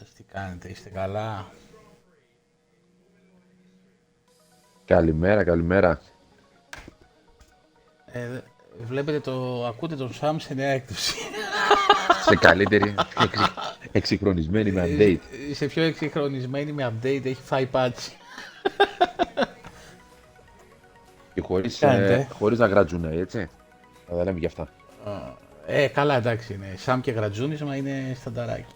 σας, τι κάνετε, είστε καλά? Καλημέρα, καλημέρα. Βλέπετε το, ακούτε τον Sam σε νέα έκδοση. Σε καλύτερη, εξυγχρονισμένη με update. Σε πιο εξυγχρονισμένη με update, έχει φάει πάτσι. Και χωρίς να γρατζουνάει, έτσι. Θα τα λέμε και αυτά. Καλά, εντάξει είναι. Σαμ και γρατζούνισμα είναι στανταράκι.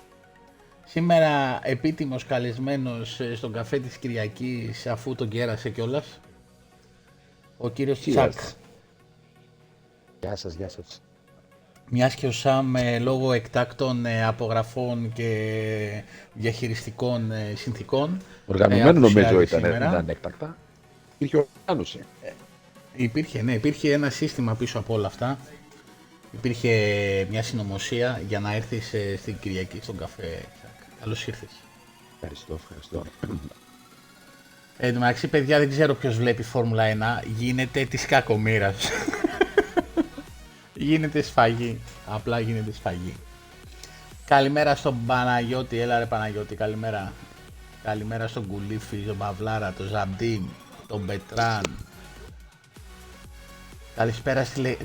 Σήμερα επίτιμος καλεσμένος στον καφέ της Κυριακής, αφού τον κέρασε κιόλας, ο κύριος Τσάκ. Γεια σας, γεια σας. Μιας και ο Σαμ λόγω εκτάκτων απογραφών και διαχειριστικών συνθήκων. Οργανωμένο νομίζω ήταν έκτακτα. Υπήρχε οργάνωση. Υπήρχε ένα σύστημα πίσω από όλα αυτά. Υπήρχε μια συνωμοσία για να έρθεις στην Κυριακή στον καφέ. Καλώς ήρθες. Ευχαριστώ, ευχαριστώ. Εν τω μεταξύ, παιδιά, δεν ξέρω ποιος βλέπει Φόρμουλα 1. Γίνεται της κακομοίρας. Γίνεται σφαγή. Απλά γίνεται σφαγή. Καλημέρα στον Παναγιώτη. Έλα ρε Παναγιώτη, καλημέρα. Καλημέρα στον Κουλίφη, τον Παυλάρα, τον Ζαμπτίν, τον Πετράν.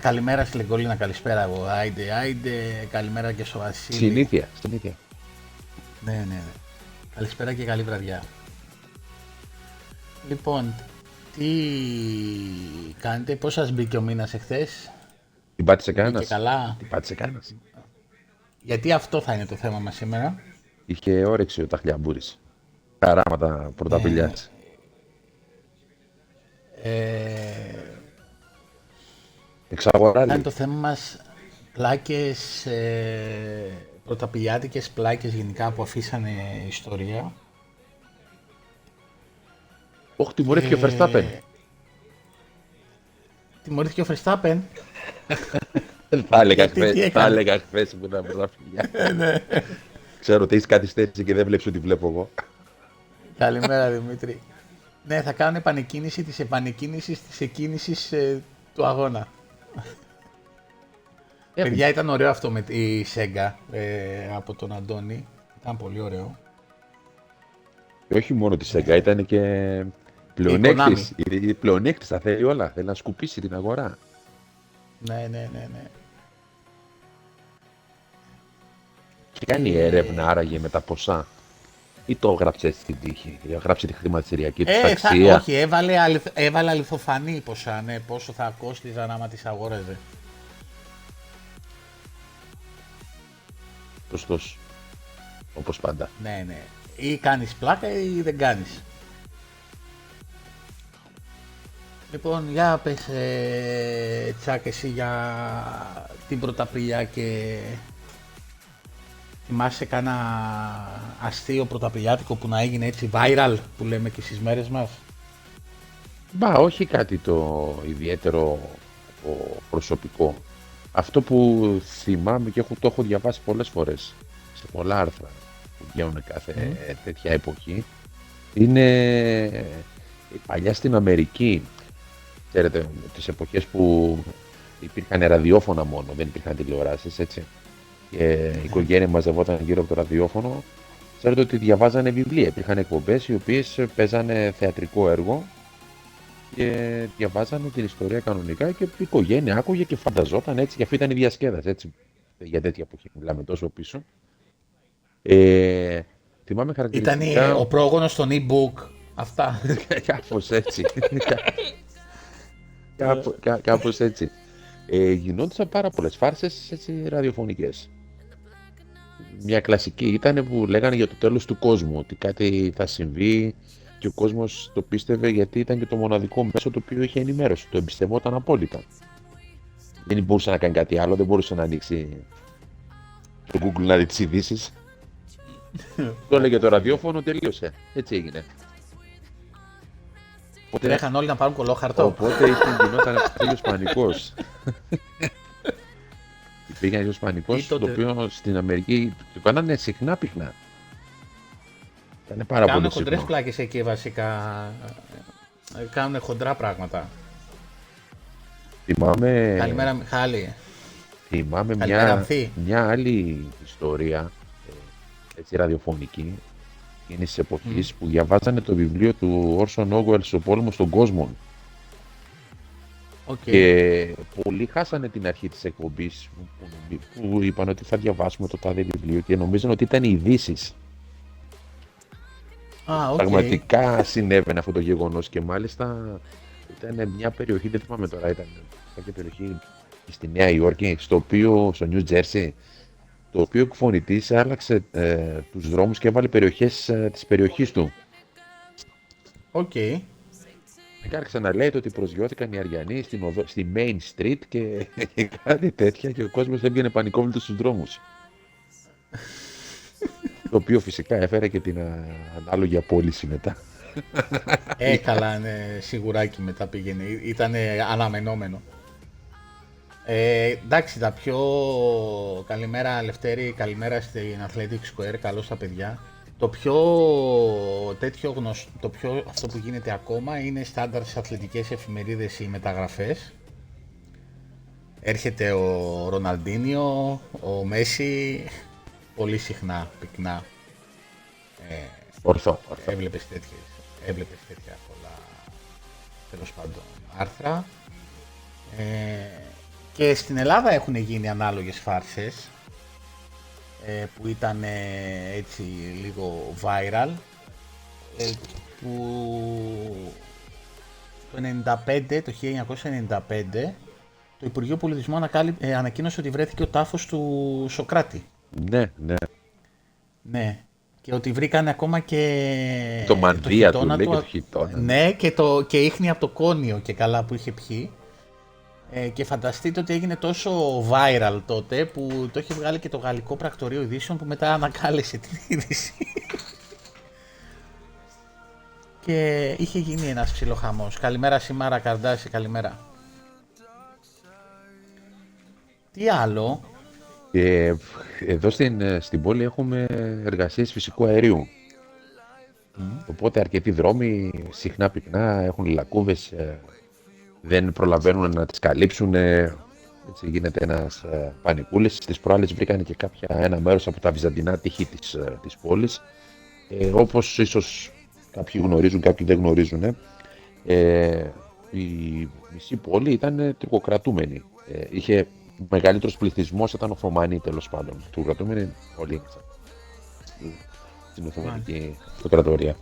Καλημέρα στη Λεγκολίνα, καλησπέρα εγώ. Άιντε, άιντε, καλημέρα και στο Βασίλη. Συνήθεια. Ναι. Καλησπέρα και καλή βραδιά. Λοιπόν, τι κάνετε, πώς σας μπήκε ο μήνας εχθές? Την πάτησε κανένας. Γιατί αυτό θα είναι το θέμα μας σήμερα. Είχε όρεξη ο Ταχλιαμπούρης. Χαράματα πρωταπηλιάς. Εξαγοράζει. Το θέμα μας, πλάκες, πρωταπηλιάτικες πλάκες γενικά που αφήσανε ιστορία. Όχι, τιμωρήθηκε ο Verstappen. Τιμωρήθηκε ο Verstappen. Θα έλεγα χθες που ήταν πρωταπηλιά. Ξέρω ότι έχεις καθυστέρηση και δεν βλέπεις ότι βλέπω εγώ. Καλημέρα Δημήτρη. Ναι, θα κάνω επανεκκίνηση της επανεκκίνησης της εκκίνησης του αγώνα. Παιδιά, ήταν ωραίο αυτό με τη Σέγγα από τον Αντώνη. Ήταν πολύ ωραίο. Και όχι μόνο τη Σέγγα, ήταν και πλεονέκτης. Η πλεονέκτης θα θέλει όλα. Θέλει να σκουπίσει την αγορά. Ναι. Και κάνει έρευνα άραγε με τα ποσά. Ή το έγραψε στην τύχη, έγραψε τη χρηματιστηριακή της αξία. Όχι, έβαλε αληθοφανή ποσά, ναι, πόσο θα κόστιζαν άμα τις αγόραζε. Σωστός, όπως πάντα. Ναι, ή κάνεις πλάκα ή δεν κάνεις. Λοιπόν, για πες Τσάκ εσύ για την πρωταπηλιά και... Θυμάσαι κανένα αστείο πρωταπηλιάτικο που να έγινε έτσι viral που λέμε και στις μέρες μας? Μπα, όχι κάτι το ιδιαίτερο προσωπικό. Αυτό που θυμάμαι και το έχω διαβάσει πολλές φορές σε πολλά άρθρα που βγαίνουν κάθε τέτοια εποχή είναι παλιά στην Αμερική. Ξέρετε, τις εποχές που υπήρχαν ραδιόφωνα μόνο, δεν υπήρχαν τηλεοράσεις, έτσι. Και η οικογένεια μαζευόταν γύρω από το ραδιόφωνο. Ξέρετε ότι διαβάζανε βιβλία. Υπήρχαν εκπομπές οι οποίες παίζανε θεατρικό έργο και διαβάζανε την ιστορία κανονικά και η οικογένεια άκουγε και φανταζόταν έτσι. Και αυτή ήταν η διασκέδαση, έτσι. Για τέτοια εποχή μιλάμε, τόσο πίσω. Θυμάμαι χαρακτηριστικά. Ήταν ο πρόγονος των e-book. Αυτά. Κάπως έτσι. Κάπως έτσι. Γινόντουσαν πάρα πολλές φάρσες έτσι, ραδιοφωνικές. Μια κλασική ήταν που λέγανε για το τέλος του κόσμου, ότι κάτι θα συμβεί και ο κόσμος το πίστευε γιατί ήταν και το μοναδικό μέσο το οποίο είχε ενημέρωση, το εμπιστευόταν απόλυτα. Δεν μπορούσε να κάνει κάτι άλλο, δεν μπορούσε να ανοίξει το Google να δει τις ειδήσεις. Το έλεγε το ραδιόφωνο, τελείωσε. Έτσι έγινε. Τρέχαν όλοι να πάρουν κολό χαρτό. Οπότε γινόταν τέλειος πανικός. Υπήρχε ένα πανικός, το οποίο στην Αμερική το κάνανε συχνά πυκνά. Ήταν πάρα πολύ συχνά. Κάνουν χοντρές πλάκες εκεί βασικά. Κάνουν χοντρά πράγματα. Θυμάμαι... Καλημέρα Μιχάλη. Θυμάμαι μια άλλη ιστορία έτσι, ραδιοφωνική εκείνης της εποχής που διαβάζανε το βιβλίο του Orson Welles, ο πόλεμος των κόσμων. Okay. Και πολλοί χάσανε την αρχή της εκπομπής που είπαν ότι θα διαβάσουμε το τάδε βιβλίο και νομίζαν ότι ήταν ειδήσεις. Ah, okay. Πραγματικά συνέβαινε αυτό το γεγονός και μάλιστα ήταν μια περιοχή, δεν θυμάμαι τώρα, ήταν κάποια περιοχή στη Νέα Υόρκη, στο New Jersey, το οποίο εκφωνητής άλλαξε τους δρόμους και έβαλε περιοχές της περιοχής του. Οκ. Okay. Και άρχισε να λέει το ότι προσγειώθηκαν οι Αριανοί στη Main Street και κάτι τέτοια και ο κόσμος έβγαινε πανικόβλητος στους δρόμους. Το οποίο φυσικά έφερε και την ανάλογη απόλυση μετά. Καλά, ναι, σιγουράκι μετά πήγαινε. Ήταν αναμενόμενο. Εντάξει, τα πιο... Καλημέρα Λευτέρη, καλημέρα στην Athletic Square, καλώς τα παιδιά. Το πιο αυτό που γίνεται ακόμα είναι στάνταρ στις αθλητικές εφημερίδες οι μεταγραφές. Έρχεται ο Ροναλντίνιο, ο Μέση, πολύ συχνά, πυκνά. Ορθό. Έβλεπες τέτοια πολλά, τέλος πάντων, άρθρα. Και στην Ελλάδα έχουν γίνει ανάλογες φάρσες που ήταν έτσι λίγο viral, που το 1995 το Υπουργείο Πολιτισμού ανακοίνωσε ότι βρέθηκε ο τάφος του Σοκράτη. Ναι. Και ότι βρήκανε ακόμα και το μανδύα του, λέει, και το χιτώνα. Ναι, και ίχνη από το κόνιο και καλά που είχε πιει. Και φανταστείτε ότι έγινε τόσο viral τότε που το είχε βγάλει και το γαλλικό πρακτορείο ειδήσεων που μετά ανακάλεσε την είδηση. Και είχε γίνει ένας ψιλοχαμός. Καλημέρα Σιμάρα Καρντάση, καλημέρα. Τι άλλο? Εδώ στην πόλη έχουμε εργασίες φυσικού αερίου. Οπότε αρκετοί δρόμοι συχνά πυκνά έχουν λακκούβες, δεν προλαβαίνουν να τις καλύψουν, έτσι γίνεται ένας πανικούλης. Στις προάλλες βρήκανε και ένα μέρος από τα βυζαντινά τείχη της πόλης, όπως ίσως κάποιοι γνωρίζουν, κάποιοι δεν γνωρίζουν. Η μισή πόλη ήταν τουρκοκρατούμενη, είχε μεγαλύτερος πληθυσμός, ήταν Οθωμανοί, τέλος πάντων. Τουρκοκρατούμενοι όλοι στην Οθωμανική Αυτοκρατορία.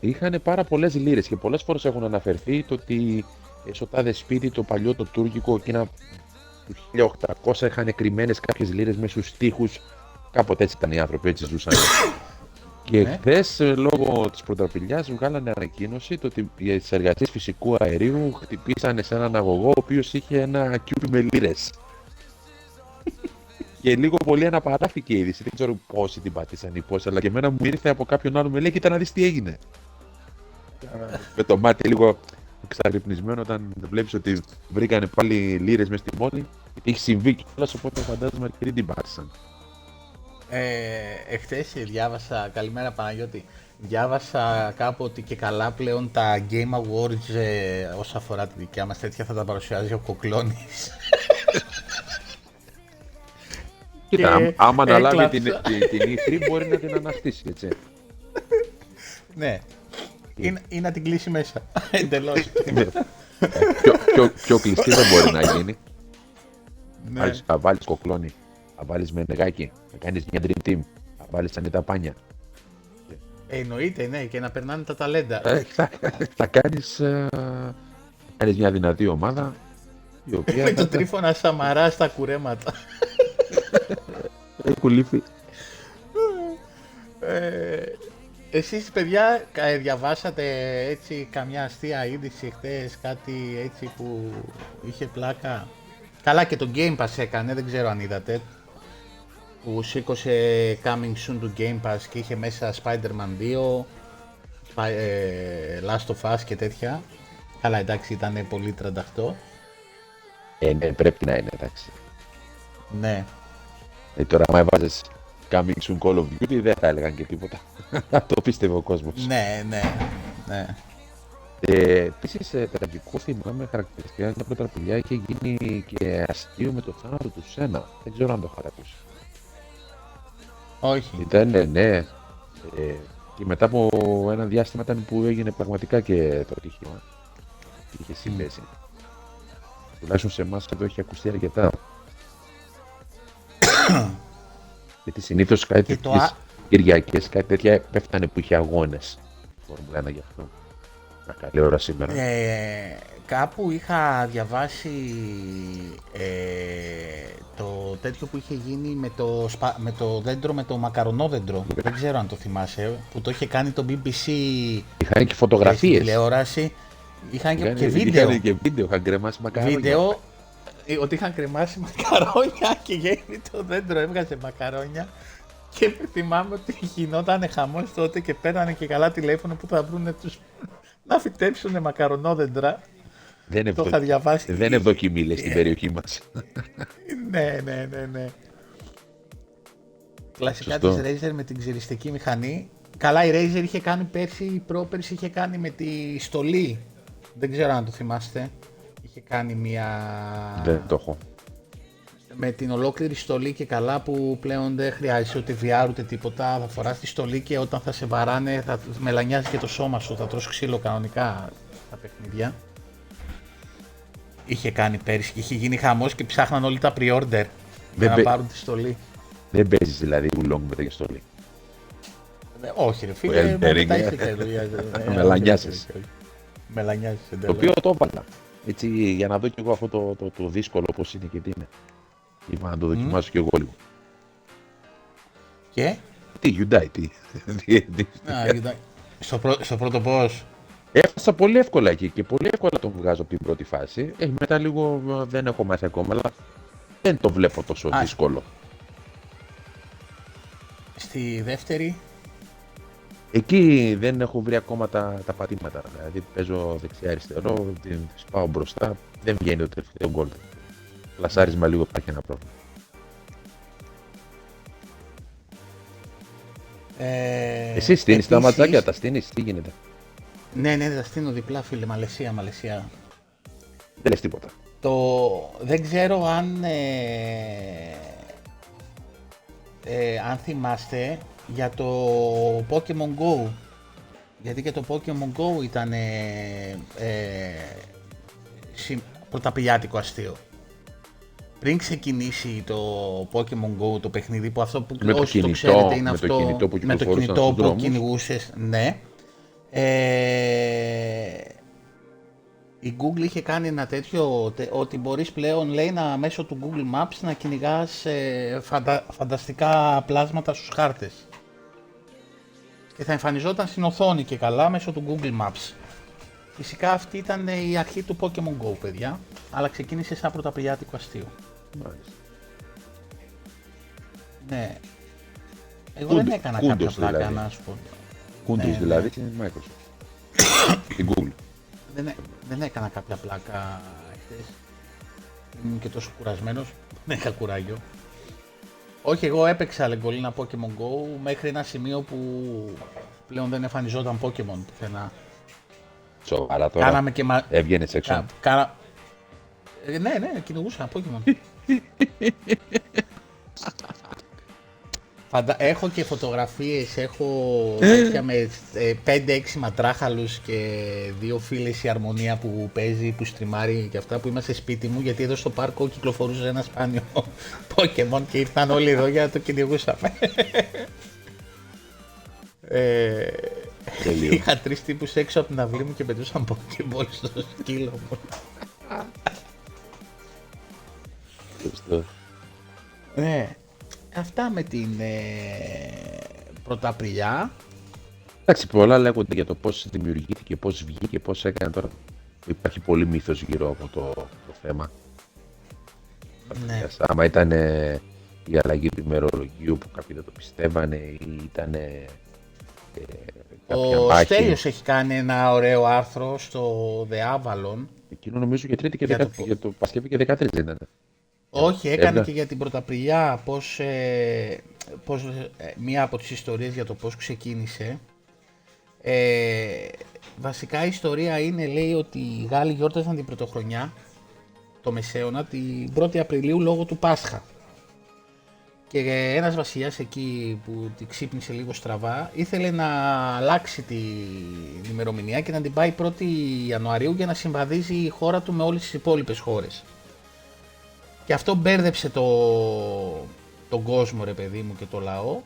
Είχαν πάρα πολλές λίρες και πολλές φορές έχουν αναφερθεί το ότι στο τάδε σπίτι το παλιό το τουρκικό εκείνα του 1800 είχαν κρυμμένες κάποιες λίρες μέσα στους τοίχους. Κάποτε έτσι ήταν οι άνθρωποι, έτσι ζούσαν. Και χθες λόγω της πρωταπηλιάς βγάλανε ανακοίνωση το ότι για τις εργασίες φυσικού αερίου χτυπήσανε σε έναν αγωγό ο οποίος είχε ένα κιούπι με λίρες. Και λίγο πολύ αναπαράφηκε η είδηση, δεν ξέρω πόσοι την πατήσαν ή πόσοι, αλλά και εμένα μου ήρθε από κάποιον άλλο, με λέει, κοίτα να δεις τι έγινε. Με το μάτι λίγο εξαγρυπνισμένο όταν βλέπεις ότι βρήκανε πάλι λίρες μες στη πόλη, είχε συμβεί κιόλας, οπότε φαντάζομαι αρκετοί την πάτησαν. Εχθές διάβασα, καλημέρα Παναγιώτη, διάβασα κάπου ότι και καλά πλέον τα Game Awards, όσα αφορά τη δικιά μας τέτοια, θα τα παρουσιάζει ο Κοκλώνης. Κοίτα, άμα αναλάβει την E3 μπορεί να την αναστήσει, έτσι. Ναι, ή να την κλείσει μέσα, εντελώς. Πιο κλειστή δεν μπορεί να γίνει. Θα βάλεις Κοκλώνη, θα βάλεις Μενεγάκι, θα κάνεις μια Dream Team, θα βάλεις Ανίτα Πάνια. Εννοείται, ναι, και να περνάνε τα ταλέντα. Θα κάνεις μια δυνατή ομάδα. Με τον Τρίφωνα Σαμαρά στα κουρέματα. Εσείς παιδιά διαβάσατε έτσι καμιά αστεία είδηση χτες, κάτι έτσι που είχε πλάκα? Καλά, και το Game Pass έκανε, δεν ξέρω αν είδατε, που σήκωσε coming soon του Game Pass και είχε μέσα Spider-Man 2, Last of Us και τέτοια. Καλά, εντάξει, ήταν πολύ τρανταχτό. Ναι, πρέπει να είναι, εντάξει. Ναι. Τώρα, άμα έβαζες coming soon Call of Duty, δεν θα έλεγαν και τίποτα. Το πίστευε ο κόσμος. Ναι. Επίσης, τραγικό θυμάμαι χαρακτηριστικά μια πρωταπηλιά, είχε γίνει και αστείο με το θάνατο του Σένα. Δεν ξέρω αν το είχατε ακούσει. Όχι. Ήταν, ναι. Και μετά από ένα διάστημα ήταν που έγινε πραγματικά και το ατύχημα. Είχε συνδέσει. Τουλάχιστον σε εμάς εδώ έχει ακουστεί αρκετά. Γιατί συνήθως κάτι τέτοιες Κυριακές, κάτι τέτοια πέφτανε που είχε αγώνες. Formula 1 γι' αυτό. Μια καλή ώρα σήμερα. Κάπου είχα διαβάσει το τέτοιο που είχε γίνει με το δέντρο, με το μακαρονό δέντρο. Δεν ξέρω αν το θυμάσαι, που το είχε κάνει το BBC. Είχαν και φωτογραφίες. Τηλεόραση. Είχαν και βίντεο. Είχαν και βίντεο, είχαν κρεμάσει μακαρόνια. Βίντεο, ότι είχαν κρεμάσει μακαρόνια και γέμισε το δέντρο, έβγαζε μακαρόνια. Και θυμάμαι ότι γινόταν χαμός τότε και παίρνανε και καλά τηλέφωνο που θα βρούνε τους να φυτέψουνε μακαρονόδεντρα. Δεν το είχα διαβάσει. Δεν ευδοκιμή λες στην περιοχή μας. Ναι. Κλασικά της Razer με την ξυριστική μηχανή. Καλά, η Razer είχε κάνει πέρσι, η πρόπερση είχε κάνει με τη στολή. Δεν ξέρω αν το θυμάστε. Είχε κάνει μία... Δεν το έχω. Με την ολόκληρη στολή και καλά που πλέον δεν χρειάζεσαι ούτε VR ούτε τίποτα. Θα φοράς τη στολή και όταν θα σε βαράνε θα μελανιάζει και το σώμα σου, θα τρως ξύλο κανονικά τα παιχνίδια. Είχε κάνει πέρυσι και είχε γίνει χαμός και ψάχναν όλοι τα pre-order να πάρουν τη στολή. Δεν παίζεις δηλαδή ουλόγκ με τη στολή. Όχι ρε φίλε, μετά είχε τελειώσει. Μελανιάζεις. Το οποίο το έβαλα. Έτσι για να δω και εγώ αυτό το δύσκολο πώς είναι και τι είναι. Είπα να το δοκιμάσω και εγώ λίγο. Και? Τι, Hyundai, τι. Στο πρώτο πώς. Έφτασα πολύ εύκολα εκεί και πολύ εύκολα τον βγάζω από την πρώτη φάση. Μετά λίγο δεν έχω μάθει ακόμα, αλλά δεν το βλέπω τόσο δύσκολο. Στη δεύτερη. Εκεί δεν έχω βρει ακόμα τα πατήματα. Δηλαδή παίζω δεξιά-αριστερό, πάω μπροστά, δεν βγαίνει το τελευταίο γκολ. Πλασάρισμα λίγο υπάρχει ένα πρόβλημα. Εσύ στείνεις τα ματάκια, τα στείνεις, τι γίνεται. Ναι, τα στείνω διπλά φίλε, Μαλαισία. Δεν λες τίποτα. Δεν ξέρω αν θυμάστε για το Pokémon Go. Γιατί και το Pokémon Go ήταν πρωταπηλιάτικο αστείο. Πριν ξεκινήσει το Pokémon Go, το παιχνίδι που αυτό που όσοι το ξέρετε είναι αυτό με το κινητό που κυνηγούσες, ναι. Η Google είχε κάνει ένα τέτοιο ότι μπορείς πλέον λέει μέσω του Google Maps να κυνηγάς φανταστικά πλάσματα στους χάρτες. Και θα εμφανιζόταν στην οθόνη και καλά μέσω του Google Maps. Φυσικά αυτή ήταν η αρχή του Pokémon Go παιδιά, αλλά ξεκίνησε σαν πρωταπηλιάτικο αστείο. Μάλιστα. Ναι. Εγώ δεν έκανα κάποια πλάκα δηλαδή. Να σου πω. Κούντους ναι, δηλαδή και ναι. Microsoft. Την Google. Δεν έκανα κάποια πλάκα χθες. Ήμουν και τόσο κουρασμένος. Δεν είχα κουράγιο. Όχι, εγώ έπαιξα λεγκολίνα Pokémon Go μέχρι ένα σημείο που πλέον δεν εμφανιζόταν Pokémon πουθενά. Σοβαρά τώρα. Κάναμε και έβγαινες έξω. Ναι, κυνηγούσα Pokémon. Έχω και φωτογραφίες, έχω τέτοια με 5-6 ματράχαλους και δύο φίλες η Αρμονία που παίζει, που στριμάρει και αυτά που είμαστε σπίτι μου γιατί εδώ στο πάρκο κυκλοφορούσε ένα σπάνιο Pokémon και ήρθαν όλοι εδώ για να το κυνηγούσαμε. Είχα 3 τύπους έξω από την αυλή μου και πετούσαν Pokémon στο σκύλο μου. Ναι, αυτά με την Πρωταπριλιά. Εντάξει, πολλά λέγονται για το πώς δημιουργήθηκε, πώς βγήκε, πώς έκανε τώρα. Υπάρχει πολύ μύθος γύρω από το θέμα. Ναι. Άμα ήταν η αλλαγή του ημερολογίου που κάποιοι δεν το πιστεύανε ή ήταν... Ο Στέλιος έχει κάνει ένα ωραίο άρθρο στο The Avalon. Εκείνο νομίζω για Τρίτη και για το Πασκευή και 13 δεν ήταν. Όχι, έκανε και για την Πρωταπριλιά μία από τις ιστορίες για το πώς ξεκίνησε. Βασικά η ιστορία είναι, λέει ότι οι Γάλλοι γιόρταζαν την Πρωτοχρονιά, το Μεσαίωνα, την 1η Απριλίου λόγω του Πάσχα. και ένας βασιλιάς εκεί που την ξύπνησε λίγο στραβά ήθελε να αλλάξει την ημερομηνία και να την πάει 1η Ιανουαρίου για να συμβαδίζει η χώρα του με όλες τις υπόλοιπες χώρες. Και αυτό μπέρδεψε τον κόσμο, ρε παιδί μου, και το λαό,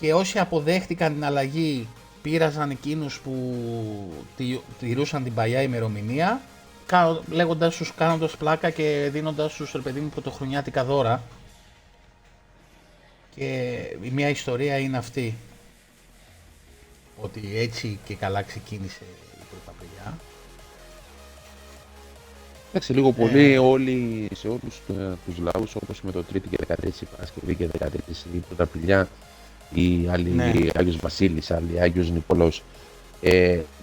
και όσοι αποδέχτηκαν την αλλαγή πείραζαν εκείνους που τηρούσαν την παλιά ημερομηνία, λέγοντας τους, κάνοντας πλάκα και δίνοντας τους, ρε παιδί μου, πρωτοχρονιάτικα δώρα. Και η μία ιστορία είναι αυτή, ότι έτσι και καλά ξεκίνησε η πρωταπριλιά. Εντάξει, λίγο πολύ όλοι, σε όλους τους λαούς, όπως με το Τρίτη και 13 Παρασκευή και 14 η πρωταπριλιά, ή άλλοι Άγιος Βασίλης, άλλοι Άγιος Νικόλαος,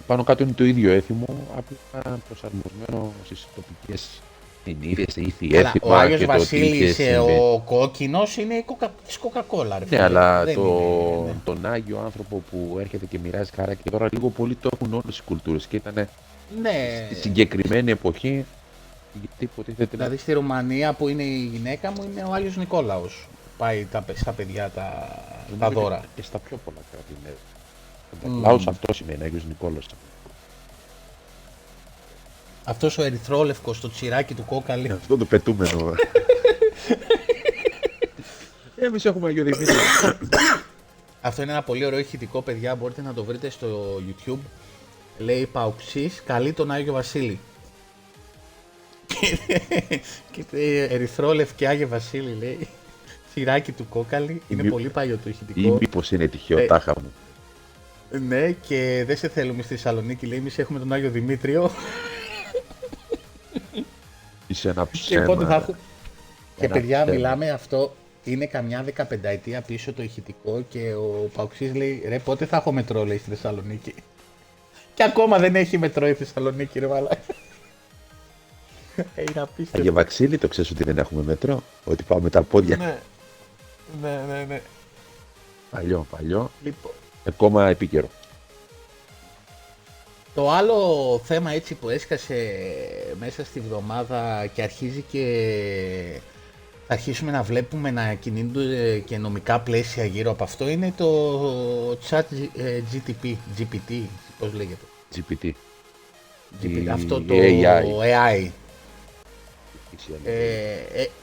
πάνω κάτω είναι το ίδιο έθιμο, απλά προσαρμοσμένο στις τοπικές συνήθειες, ήθη, έθιμα και το τι. Ο Άγιος Βασίλης, ο κόκκινος, είναι της Coca-Cola, ρε. Ναι, αλλά τον Άγιο άνθρωπο που έρχεται και μοιράζει χαρά, και τώρα λίγο πολύ το έχουν όλες οι κουλτούρες, και ήταν στη συγκεκριμένη εποχή, γιατί υποτίθεται... Δηλαδή στη Ρουμανία που είναι η γυναίκα μου είναι ο Άγιος Νικόλαος. Πάει στα παιδιά τα δώρα. Και στα πιο πολλά κράτη είναι. Λάος αυτός είναι ο Άγιος Νικόλαος. Αυτός ο ερυθρόλευκος, το τσιράκι του κόκαλι. Αυτό το πετούμενο. Εμείς έχουμε Άγιο Δημήτρη. Αυτό είναι ένα πολύ ωραίο ηχητικό, παιδιά, μπορείτε να το βρείτε στο YouTube. Λέει Παοξής, καλεί τον Άγιο Βασίλη. Και ερυθρόλευκη Άγιο Βασίλη, λέει. Τσιράκι του κόκαλι, είναι πολύ παλιό το ηχητικό. Ή μήπως είναι τυχαίο, τάχα μου. Ναι, και δεν σε θέλουμε στη Θεσσαλονίκη, λέει, εμείς έχουμε τον Άγιο Δημήτριο. Είσαι ένα ψέμα. Και παιδιά, μιλάμε, αυτό είναι καμιά 15ετία πίσω το ηχητικό, και ο Παοξής λέει, ρε, πότε θα έχω μετρό, λέει, στη Θεσσαλονίκη. Και ακόμα δεν έχει μετρό η Θεσσαλονίκη, ρε μαλάκα. Είναι απίστευτο. Άγιε Βαξίλη, το ξέρεις ότι δεν έχουμε μετρό, ότι πάμε τα πόδια. Ναι. Παλιό. Λοιπόν. Ακόμα επίκαιρο. Το άλλο θέμα, έτσι, που έσκασε μέσα στη βδομάδα και αρχίζει και θα αρχίσουμε να βλέπουμε να κινούνται και νομικά πλαίσια γύρω από αυτό, είναι το ChatGPT, πώς λέγεται. GPT. Αυτό το AI.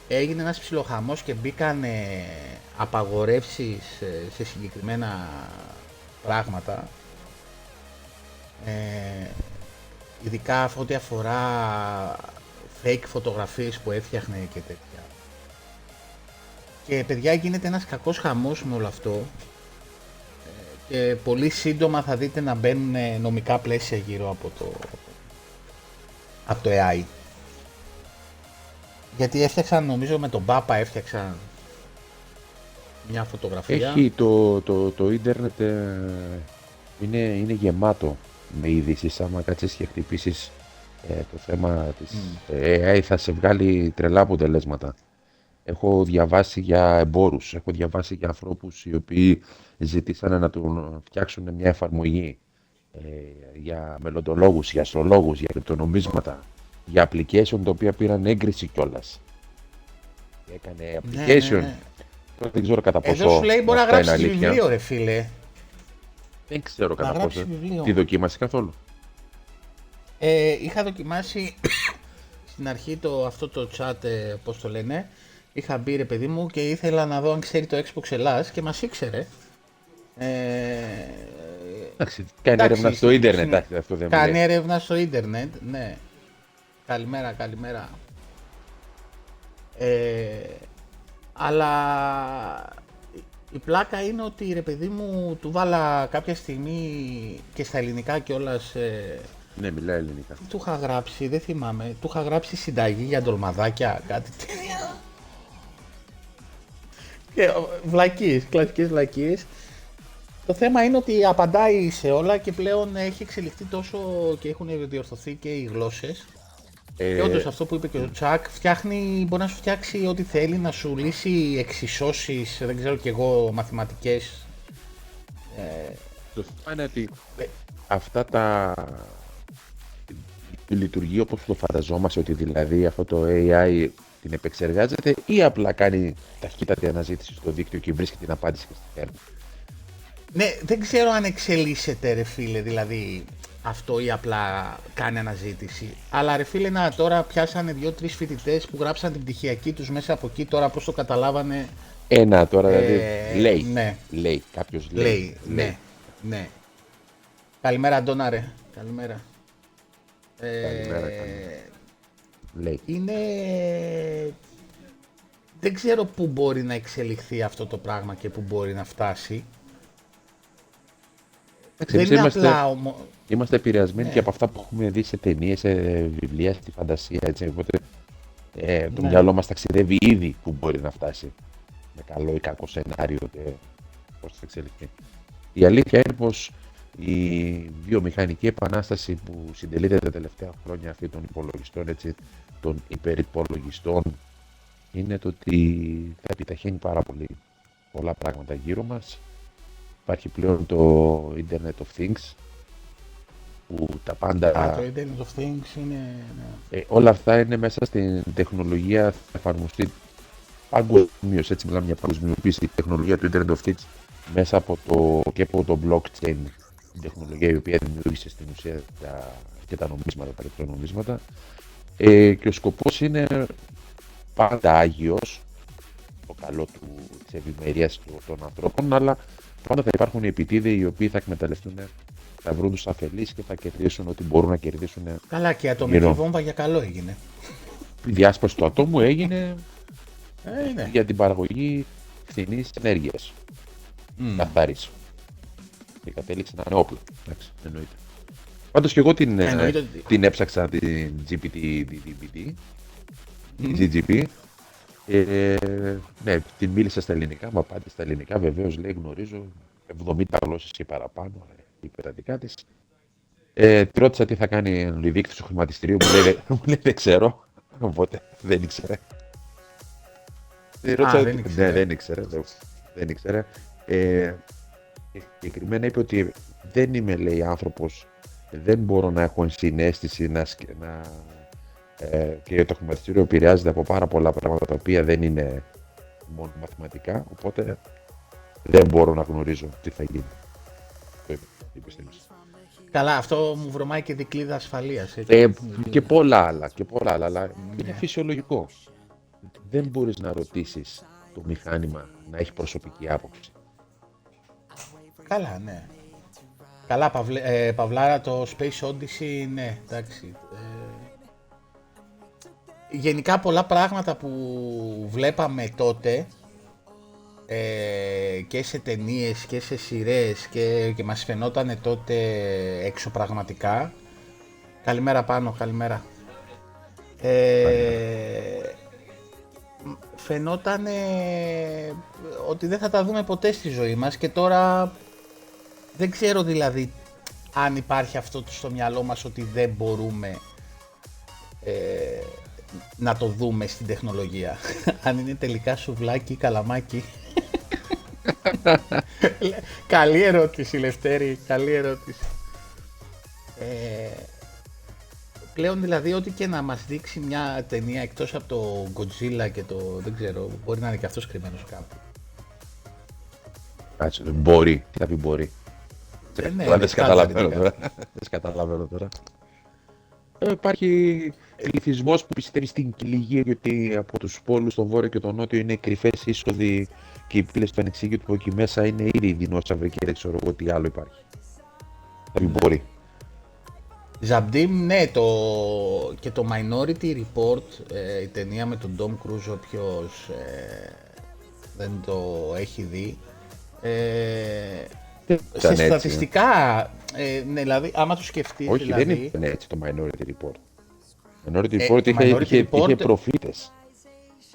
Έγινε ένας ψιλοχαμός και μπήκαν απαγορεύσεις σε συγκεκριμένα πράγματα, ειδικά ό,τι αφορά fake φωτογραφίες που έφτιαχνε και τέτοια. Και παιδιά, γίνεται ένας κακός χαμός με όλο αυτό, και πολύ σύντομα θα δείτε να μπαίνουν νομικά πλαίσια γύρω από το AI. Γιατί έφτιαξαν, νομίζω με τον Πάπα έφτιαξαν μια φωτογραφία. Έχει το ίντερνετ, είναι γεμάτο με ειδήσεις. Άμα κάτσεις και χτυπήσεις το θέμα της AI, θα σε βγάλει τρελά αποτελέσματα. Έχω διαβάσει για εμπόρους, έχω διαβάσει για ανθρώπους οι οποίοι ζητήσανε να του φτιάξουν μια εφαρμογή, για μελλοντολόγους, για αστρολόγους, για κρυπτονομίσματα, για application, τα οποία πήραν έγκριση κιόλας. Έκανε application. Ναι. Τώρα δεν ξέρω κατά πόσο. Εδώ σου λέει μπορεί να γράψει βιβλίο, ρε φίλε. Δεν ξέρω κατά πόσο. Βιβλίο. Τι δοκίμασε καθόλου. Είχα δοκιμάσει στην αρχή αυτό το chat, πώς το λένε. Είχα μπει, ρε παιδί μου, και ήθελα να δω αν ξέρει το Xbox Ελλάς, και μας ήξερε. Κάνει έρευνα στο ίντερνετ. Κάνει έρευνα στο ίντερνετ, ναι. Καλημέρα. Αλλά η πλάκα είναι ότι, ρε παιδί μου, του βάλα κάποια στιγμή και στα ελληνικά κιόλας. Ναι, μιλάει ελληνικά. Του είχα γράψει, δεν θυμάμαι, του είχα γράψει συνταγή για ντολμαδάκια, κάτι τέτοιο. Και βλακίες, κλασικές βλακίες. Το θέμα είναι ότι απαντάει σε όλα, και πλέον έχει εξελιχθεί τόσο και έχουν διορθωθεί και οι γλώσσες. Και όντως αυτό που είπε και ο Τσακ, μπορεί να σου φτιάξει ό,τι θέλει, να σου λύσει εξισώσεις, δεν ξέρω κι εγώ, μαθηματικές. Το θέμα είναι ότι αυτά τα λειτουργεί όπως το φανταζόμαστε, ότι δηλαδή αυτό το AI την επεξεργάζεται ή απλά κάνει ταχύτατη αναζήτηση στο δίκτυο και βρίσκει την απάντηση και στη θέλει. Ναι, δεν ξέρω αν εξελίσσεται ρε φίλε, δηλαδή αυτό ή απλά κάνει αναζήτηση. Αλλά ρε φίλε, να, τώρα πιάσανε 2-3 φοιτητές που γράψαν την πτυχιακή τους μέσα από εκεί, τώρα πώς το καταλάβανε. Ένα τώρα δηλαδή, λέει, ναι. Λέει, κάποιος λέει. Λέει, ναι, ναι. Καλημέρα Αντώνα ρε, καλημέρα. Λέει. Είναι... δεν ξέρω πού μπορεί να εξελιχθεί αυτό το πράγμα και πού μπορεί να φτάσει. Δεν είναι είμαστε, απλά ομο... είμαστε επηρεασμένοι και από αυτά που έχουμε δει σε ταινίες, σε βιβλία, στη φαντασία, έτσι, οπότε το μυαλό μας ταξιδεύει ήδη που μπορεί να φτάσει με καλό ή κακό σενάριο και πώς θα εξελιχθεί. Η αλήθεια είναι πως η βιομηχανική επανάσταση που συντελείται τα τελευταία χρόνια αυτή των υπολογιστών, έτσι, των υπερυπολογιστών, είναι το ότι θα επιταχύνει πάρα πολύ πολλά πράγματα γύρω μας. Υπάρχει πλέον το Internet of Things, που τα πάντα... το Internet of Things είναι... όλα αυτά είναι μέσα στην τεχνολογία, θα εφαρμοστεί παγκοσμίως, έτσι μιλάμε για παγκοσμιοποίηση, η τεχνολογία του Internet of Things μέσα από το, και από το blockchain, την τεχνολογία η οποία δημιούργησε στην ουσία και τα νομίσματα, τα ηλεκτρονομίσματα. Και ο σκοπός είναι πάντα άγιος, το καλό της ευημερίας των ανθρώπων, αλλά πάντα θα υπάρχουν οι επιτίδοι οι οποίοι θα εκμεταλλευτούν, θα βρουν τους αφελείς και θα κερδίσουν ό,τι μπορούν να κερδίσουν. Καλά, και η ατομική βόμβα για καλό έγινε. Η διάσπαση του ατόμου έγινε για την παραγωγή φθηνής ενέργειας. Καθαρής. Και κατέληξε να είναι όπλο. Εντάξει, εννοείται. Πάντως και εγώ την έψαξα την GPT, GGP. Ναι, την μίλησα στα ελληνικά, μου απάντησε στα ελληνικά, βεβαίως λέει γνωρίζω 70 γλώσσες και παραπάνω, είπε τα δικά της. Τη ρώτησα τι θα κάνει η διοίκηση του χρηματιστηρίου, μου λέει δεν ξέρω, οπότε δεν ήξερε. Δεν ήξερε. Συγκεκριμένα είπε ότι δεν είμαι, λέει, άνθρωπος, δεν μπορώ να έχω συναίσθηση να και το χρηματιστήριο επηρεάζεται από πάρα πολλά πράγματα τα οποία δεν είναι μόνο μαθηματικά, οπότε δεν μπορώ να γνωρίζω τι θα γίνει. Καλά, αυτό μου βρωμάει και δικλείδα ασφαλείας. Και πολλά άλλα, αλλά είναι φυσιολογικό. Δεν μπορείς να ρωτήσεις το μηχάνημα να έχει προσωπική άποψη. Καλά, ναι. Καλά, Παυλάρα, το Space Odyssey, ναι, εντάξει. Γενικά πολλά πράγματα που βλέπαμε τότε και σε ταινίες και σε σειρές και μας φαινότανε τότε έξω πραγματικά. Καλημέρα Πάνο, καλημέρα. Φαινότανε ότι δεν θα τα δούμε ποτέ στη ζωή μας και τώρα δεν ξέρω δηλαδή αν υπάρχει αυτό στο μυαλό μας ότι δεν μπορούμε να το δούμε στην τεχνολογία. Αν είναι τελικά σουβλάκι ή καλαμάκι. Καλή ερώτηση Λευτέρη, καλή ερώτηση. Πλέον δηλαδή ό,τι και να μας δείξει μια ταινία εκτός από το Godzilla και το δεν ξέρω, μπορεί να είναι και αυτός κρυμμένος κάπου. Κάτσε, μπορεί, τι θα πει μπορεί. Δεν σε καταλαβαίνω τώρα. Υπάρχει πληθυσμός που πιστεύει στην κυλιγία ότι από τους πόλους, τον βόρειο και τον νότιο είναι κρυφές είσοδοι και οι πύλες του ανεξήγητου που εκεί μέσα είναι ήδη δεινόσαυροι και δεν ξέρω εγώ τι άλλο υπάρχει. Θα μην μπορεί. Ζαμπτίμ, ναι, και το Minority Report, η ταινία με τον Ντομ Κρούζ, όποιος δεν το έχει δει, σε έτσι, στατιστικά, ναι, δηλαδή, άμα το σκεφτείς, όχι, δηλαδή... δεν ήταν έτσι το Minority Report. Minority Report είχε προφήτες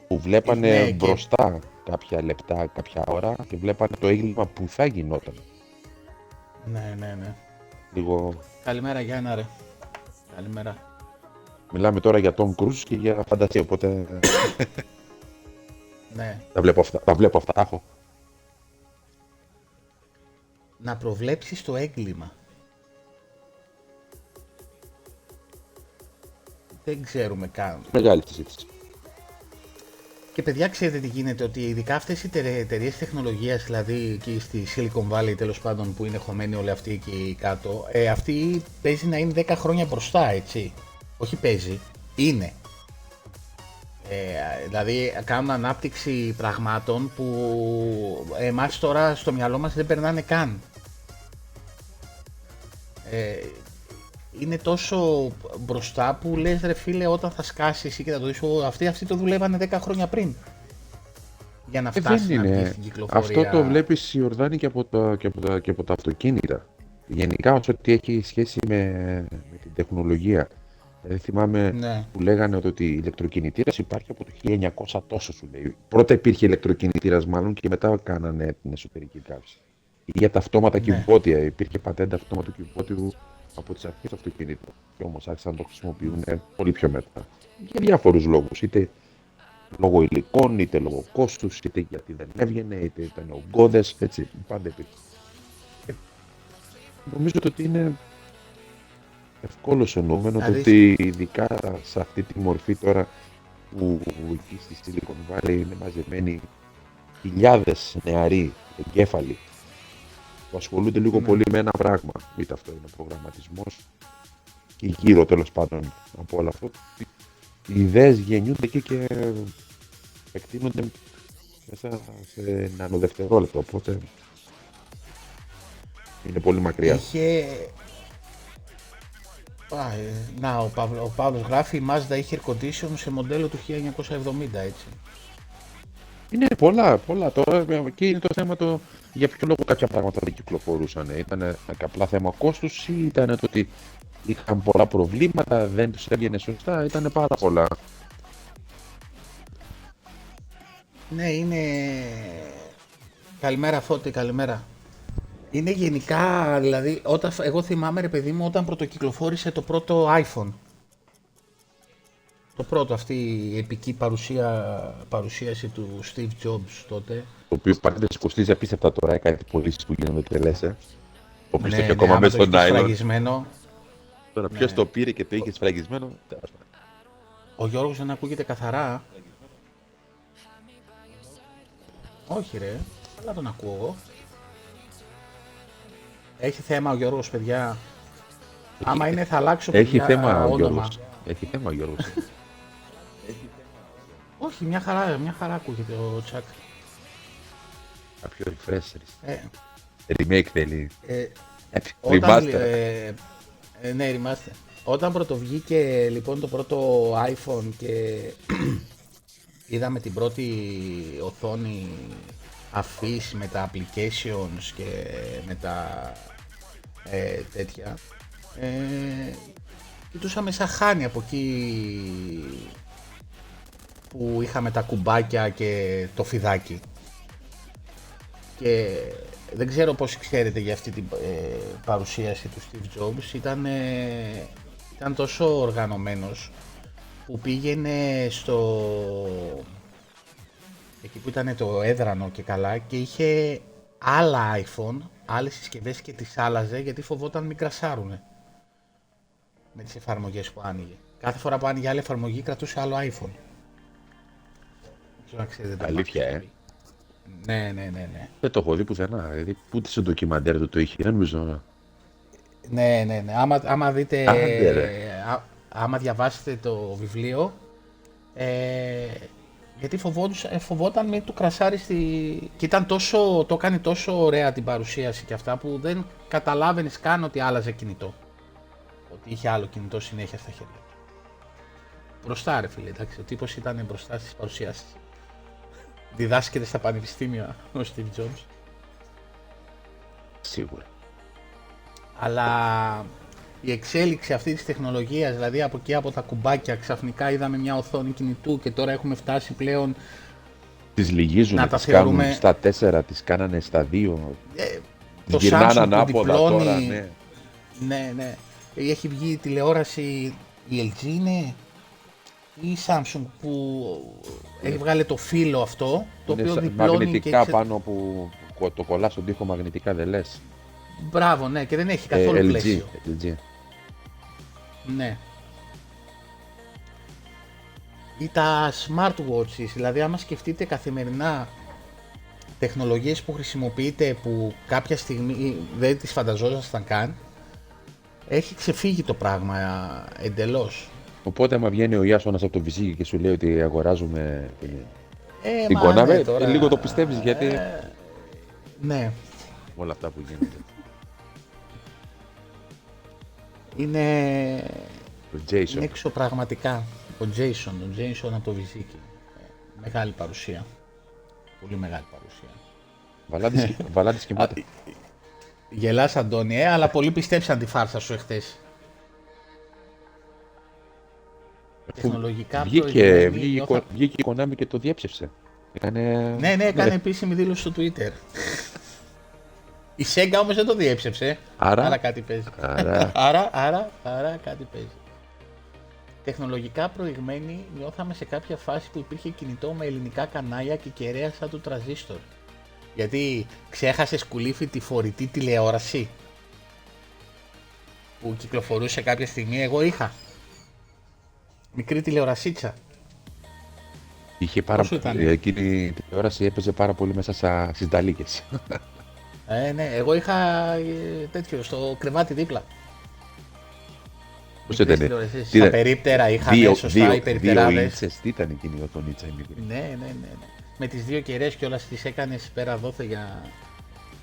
που βλέπανε μπροστά κάποια λεπτά, κάποια ώρα και βλέπανε το έγκλημα που θα γινόταν. Ναι, ναι, ναι. Λίγο... Καλημέρα Γιάννα ρε. Καλημέρα. Μιλάμε τώρα για Tom Cruise και για φαντασία, οπότε... ναι. Τα βλέπω αυτά, τα έχω. Να προβλέψεις το έγκλημα. Δεν ξέρουμε καν. Μεγάλη συζήτηση. Και παιδιά, ξέρετε τι γίνεται, ότι ειδικά αυτές οι εταιρείες τεχνολογίας, δηλαδή εκεί στη Silicon Valley τέλος πάντων που είναι χωμένοι όλοι αυτοί εκεί κάτω, αυτή παίζει να είναι 10 χρόνια μπροστά, έτσι. Όχι παίζει, είναι. Δηλαδή κάνουν ανάπτυξη πραγμάτων που εμάς τώρα στο μυαλό μας δεν περνάνε καν. Είναι τόσο μπροστά που λες ρε φίλε, όταν θα σκάσεις εσύ και θα το δεις, αυτοί το δουλεύανε 10 χρόνια πριν για να φτάσει αυτή την κυκλοφορία. Αυτό το βλέπεις Ιορδάνη και από τα αυτοκίνητα. Γενικά όσο ότι έχει σχέση με την τεχνολογία. Δηλαδή θυμάμαι ναι. που λέγανε ότι ηλεκτροκινητήρας υπάρχει από το 1900 τόσο σου λέει. Πρώτα υπήρχε ηλεκτροκινητήρας μάλλον και μετά κάνανε την εσωτερική καύση. Για τα αυτόματα ναι. κυβότια, υπήρχε πατέντα αυτόματου κυβότιου από τις αρχές του αυτοκινήτου. Και όμως άρχισαν να το χρησιμοποιούν πολύ πιο μετά. Για διάφορους λόγους, είτε λόγω υλικών, είτε λόγω κόστους, είτε γιατί δεν έβγαινε, είτε ήταν ογκώδες, έτσι, πάντα υπήρχε. Νομίζω ότι είναι ευκόλως εννοούμενο το ότι ειδικά σε αυτή τη μορφή τώρα που εκεί στη Silicon Valley είναι μαζεμένοι χιλιάδες νεαροί εγκέφαλοι που ασχολούνται λίγο ναι. πολύ με ένα πράγμα, είτε αυτό είναι ο προγραμματισμός και γύρω τέλος πάντων από όλο αυτό. Οι ιδέες γεννιούνται εκεί και εκτείνονται μέσα σε νανοδευτερόλεπτο, οπότε είναι πολύ μακριά. Να, ο Παύλος γράφει, η Mazda είχε air condition σε μοντέλο του 1970, έτσι. Είναι πολλά τώρα και είναι το θέμα το για ποιο λόγο κάποια πράγματα δεν κυκλοφορούσαν. Ήταν απλά θέμα κόστους ή ήταν το ότι είχαν πολλά προβλήματα, δεν τους έβγαινε σωστά, ήταν πάρα πολλά. Ναι, είναι... Καλημέρα Φώτη, καλημέρα. Είναι γενικά, δηλαδή, όταν, εγώ θυμάμαι ρε παιδί μου όταν πρωτοκυκλοφόρησε το πρώτο iPhone. Το πρώτο, αυτή η επική παρουσίαση του Steve Jobs τότε. Το οποίο παρένθεση κοστίζει απίστευτα τώρα, έκανε πωλήσεις που γίνονται τελές. Το οποίο ναι, ακόμα μέσα στον Άιλον. Τώρα ποιος ναι. το πήρε και το είχε σφραγισμένο. Ο Γιώργος δεν ακούγεται καθαρά. Όχι ρε, αλλά τον ακούω εγώ. Έχει θέμα ο Γιώργος, παιδιά. Άμα είναι θα αλλάξω παιδιά, όνομα. Έχει θέμα ο Γιώργος. Όχι, μια χαρά ακούγεται ο Τσάκ. Κάποιο refresher. Remake θέλει. Ναι, ρημάστε. Όταν πρωτοβγήκε λοιπόν το πρώτο iPhone και είδαμε την πρώτη οθόνη αφήσει με τα applications και με τα τέτοια, κοιτούσαμε σαν χάνει από εκεί που είχαμε τα κουμπάκια και το φιδάκι. Και δεν ξέρω πώς ξέρετε για αυτή την παρουσίαση του Steve Jobs, ήταν τόσο οργανωμένος που πήγαινε στο... εκεί που ήταν το έδρανο και καλά και είχε άλλα iPhone, άλλες συσκευές και τις άλλαζε γιατί φοβόταν μην κρασάρουνε με τις εφαρμογές που άνοιγε. Κάθε φορά που άνοιγε άλλη εφαρμογή κρατούσε άλλο iPhone. Αλήθεια, Ναι. Δεν το έχω δει πουθενά, δηλαδή ούτε σε ντοκιμαντέρ το είχε, δεν νομίζω. Ναι, άμα δείτε, άμα διαβάσετε το βιβλίο, γιατί φοβόταν με του κρασάρι στη... και ήταν τόσο, το κάνει τόσο ωραία την παρουσίαση και αυτά που δεν καταλάβαινες καν ότι άλλαζε κινητό. Ότι είχε άλλο κινητό συνέχεια στα χέρια του. Μπροστά ρε φίλε, εντάξει, ο τύπος ήταν μπροστά στις παρουσιάσεις. Διδάσκεται στα πανεπιστήμια ο Steve Jobs. Σίγουρα. Αλλά η εξέλιξη αυτή της τεχνολογίας, δηλαδή από εκεί από τα κουμπάκια, ξαφνικά είδαμε μια οθόνη κινητού και τώρα έχουμε φτάσει πλέον... Τις λυγίζουν, να τις κάνουν στα 4, τις κάνανε στα 2, τις γυρνάνε ανάποδα τώρα, ναι. Ναι. Έχει βγει η τηλεόραση, η LG είναι... ή η Samsung που έχει βγάλει το φύλλο αυτό, το οποίο διπλώνει μαγνητικά και... πάνω που το κολλάς στον τοίχο μαγνητικά δεν λες. Μπράβο, ναι, και δεν έχει καθόλου LG, πλαίσιο. LG. Ναι. ή τα smartwatches, δηλαδή άμα σκεφτείτε καθημερινά τεχνολογίες που χρησιμοποιείτε που κάποια στιγμή δεν τις φανταζόσασταν καν, έχει ξεφύγει το πράγμα εντελώς. Οπότε άμα βγαίνει ο Ιάσονας από το Βυζίγιο και σου λέει ότι αγοράζουμε την Κονάβε, ναι, τώρα... λίγο το πιστεύεις γιατί... ναι. Όλα αυτά που γίνονται. Είναι έξω πραγματικά. Ο Jason από το Βυζίκι. Μεγάλη παρουσία. Πολύ μεγάλη παρουσία. Βαλάντης και μάτι. Γελάς Αντώνη, αλλά πολλοί πιστέψαν τη φάρσα σου εχθές. Τεχνολογικά βγήκε η Konami και το διέψευσε. Έκανε επίσημη δήλωση στο Twitter. Η Σέγγα όμως δεν το διέψευσε, άρα κάτι παίζει. Άρα κάτι παίζει. Τεχνολογικά προηγμένοι νιώθαμε σε κάποια φάση που υπήρχε κινητό με ελληνικά κανάλια και κεραία σαν του τραζίστορ. Γιατί ξέχασες κουλήφι τη φορητή τηλεόραση που κυκλοφορούσε κάποια στιγμή, εγώ είχα. Μικρή τηλεορασίτσα. Είχε πάρα πολύ, εκείνη η τηλεόραση έπαιζε πάρα πολύ μέσα στις νταλίκες. Ναι, εγώ είχα τέτοιο στο κρεβάτι δίπλα. Πώς ήταν, στα περίπτερα είχαμε σωστά οι περιπτεράδες. 2 ίντσες, τι ήταν εκείνη η οτονίτσα η μικρή. Ναι. Με τις 2 κεραίες κιόλας τις έκανες πέρα δόθε για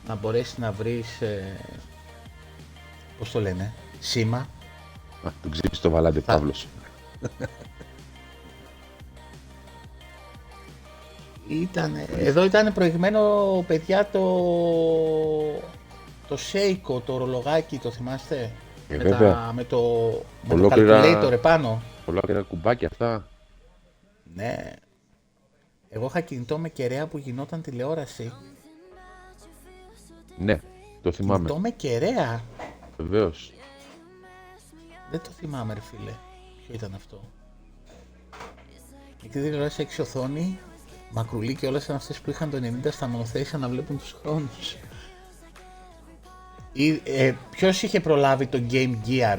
να μπορέσεις να βρεις, πώς το λένε, σήμα. Του ξύπνησε το βαλάντι Παύλος. Εδώ ήταν προηγμένο, παιδιά, το Seiko, το ρολογάκι, το θυμάστε, με το calculator επάνω. Ολόκληρα κουμπάκια αυτά. Ναι. Εγώ είχα κινητό με κεραία που γινόταν τηλεόραση. Ναι, το θυμάμαι. Κινητό με κεραία. Βεβαίως. Δεν το θυμάμαι, ρε φίλε. Ποιο ήταν αυτό. Εκεί τηλεόραση 6 οθόνη. Μακρουλή και όλες ήταν αυτές που είχαν το 90 στα μονοθέσια να βλέπουν τους χρόνους. Ποιος είχε προλάβει το Game Gear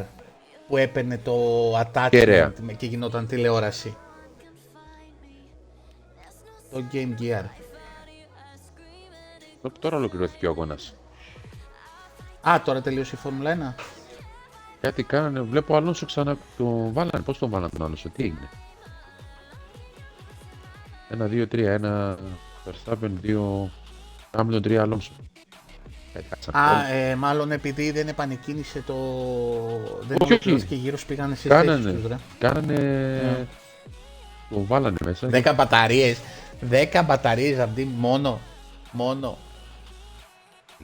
που έπαιρνε το attachment και γινόταν τηλεόραση. Το Game Gear. Τώρα ολοκληρώθηκε ο αγώνας. Τώρα τελείωσε η Formula 1. Κάτι κάνανε, βλέπω Αλόνσο ξανά, τον βάλανε, πώς τον βάλανε τον Αλόνσο, τι έγινε. 1-2-3-1 Verstappen, 2 Hamilton, 3 Alonso. Μάλλον επειδή δεν επανεκκίνησε το... δεν επανεκκίνησε γύρος, πήγανε στις θέσεις τους, ρε. Κάνανε... το βάλανε μέσα. 10 μπαταρίες. 10 μπαταρίες, Αντί, μόνο.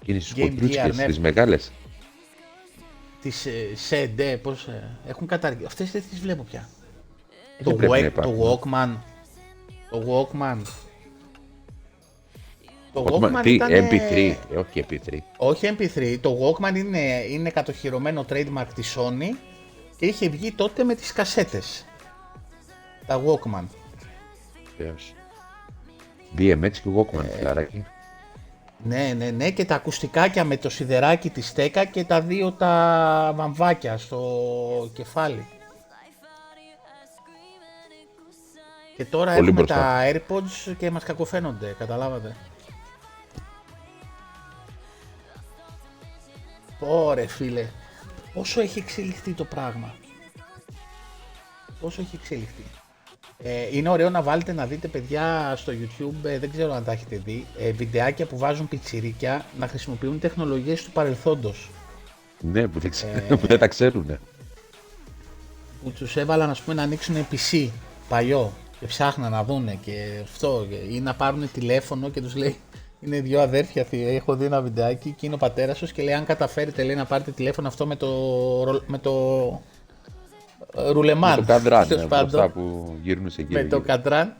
Εκείνες τις κοντρούτσικες, τις μεγάλες. Τις ΣΕΝΤΕ, πώς έχουν καταργήσει. Αυτές δεν τις βλέπω πια. Το Walkman. Το Walkman τι, ήτανε... MP3, όχι MP3. Όχι MP3, το Walkman είναι κατοχυρωμένο trademark της Sony και είχε βγει τότε με τις κασέτες. Τα Walkman. Βεβαίως. BMX και Walkman, φιλαράκι. Ναι, και τα ακουστικάκια με το σιδεράκι τη στέκα και τα 2 τα βαμβάκια στο κεφάλι. Και τώρα πολύ έχουμε μπροστά. Τα AirPods και μας κακοφαίνονται, καταλάβατε. Ωρε φίλε, πόσο έχει εξελιχθεί το πράγμα. Πόσο έχει εξελιχθεί. Είναι ωραίο να βάλετε να δείτε, παιδιά, στο YouTube, δεν ξέρω αν τα έχετε δει, βιντεάκια που βάζουν πιτσιρίκια να χρησιμοποιούν τεχνολογίες του παρελθόντος. Ναι, που δεν τα ξέρουνε. Που τους έβαλαν, ας πούμε, να ανοίξουν PC παλιό. Και ψάχναν να δούνε και αυτό, ή να πάρουν τηλέφωνο και τους λέει είναι 2 αδέρφια, έχω δει ένα βιντεάκι και είναι ο πατέρας τους και λέει αν καταφέρετε, λέει, να πάρετε τηλέφωνο αυτό με το ρουλεμάν, με το καντράν,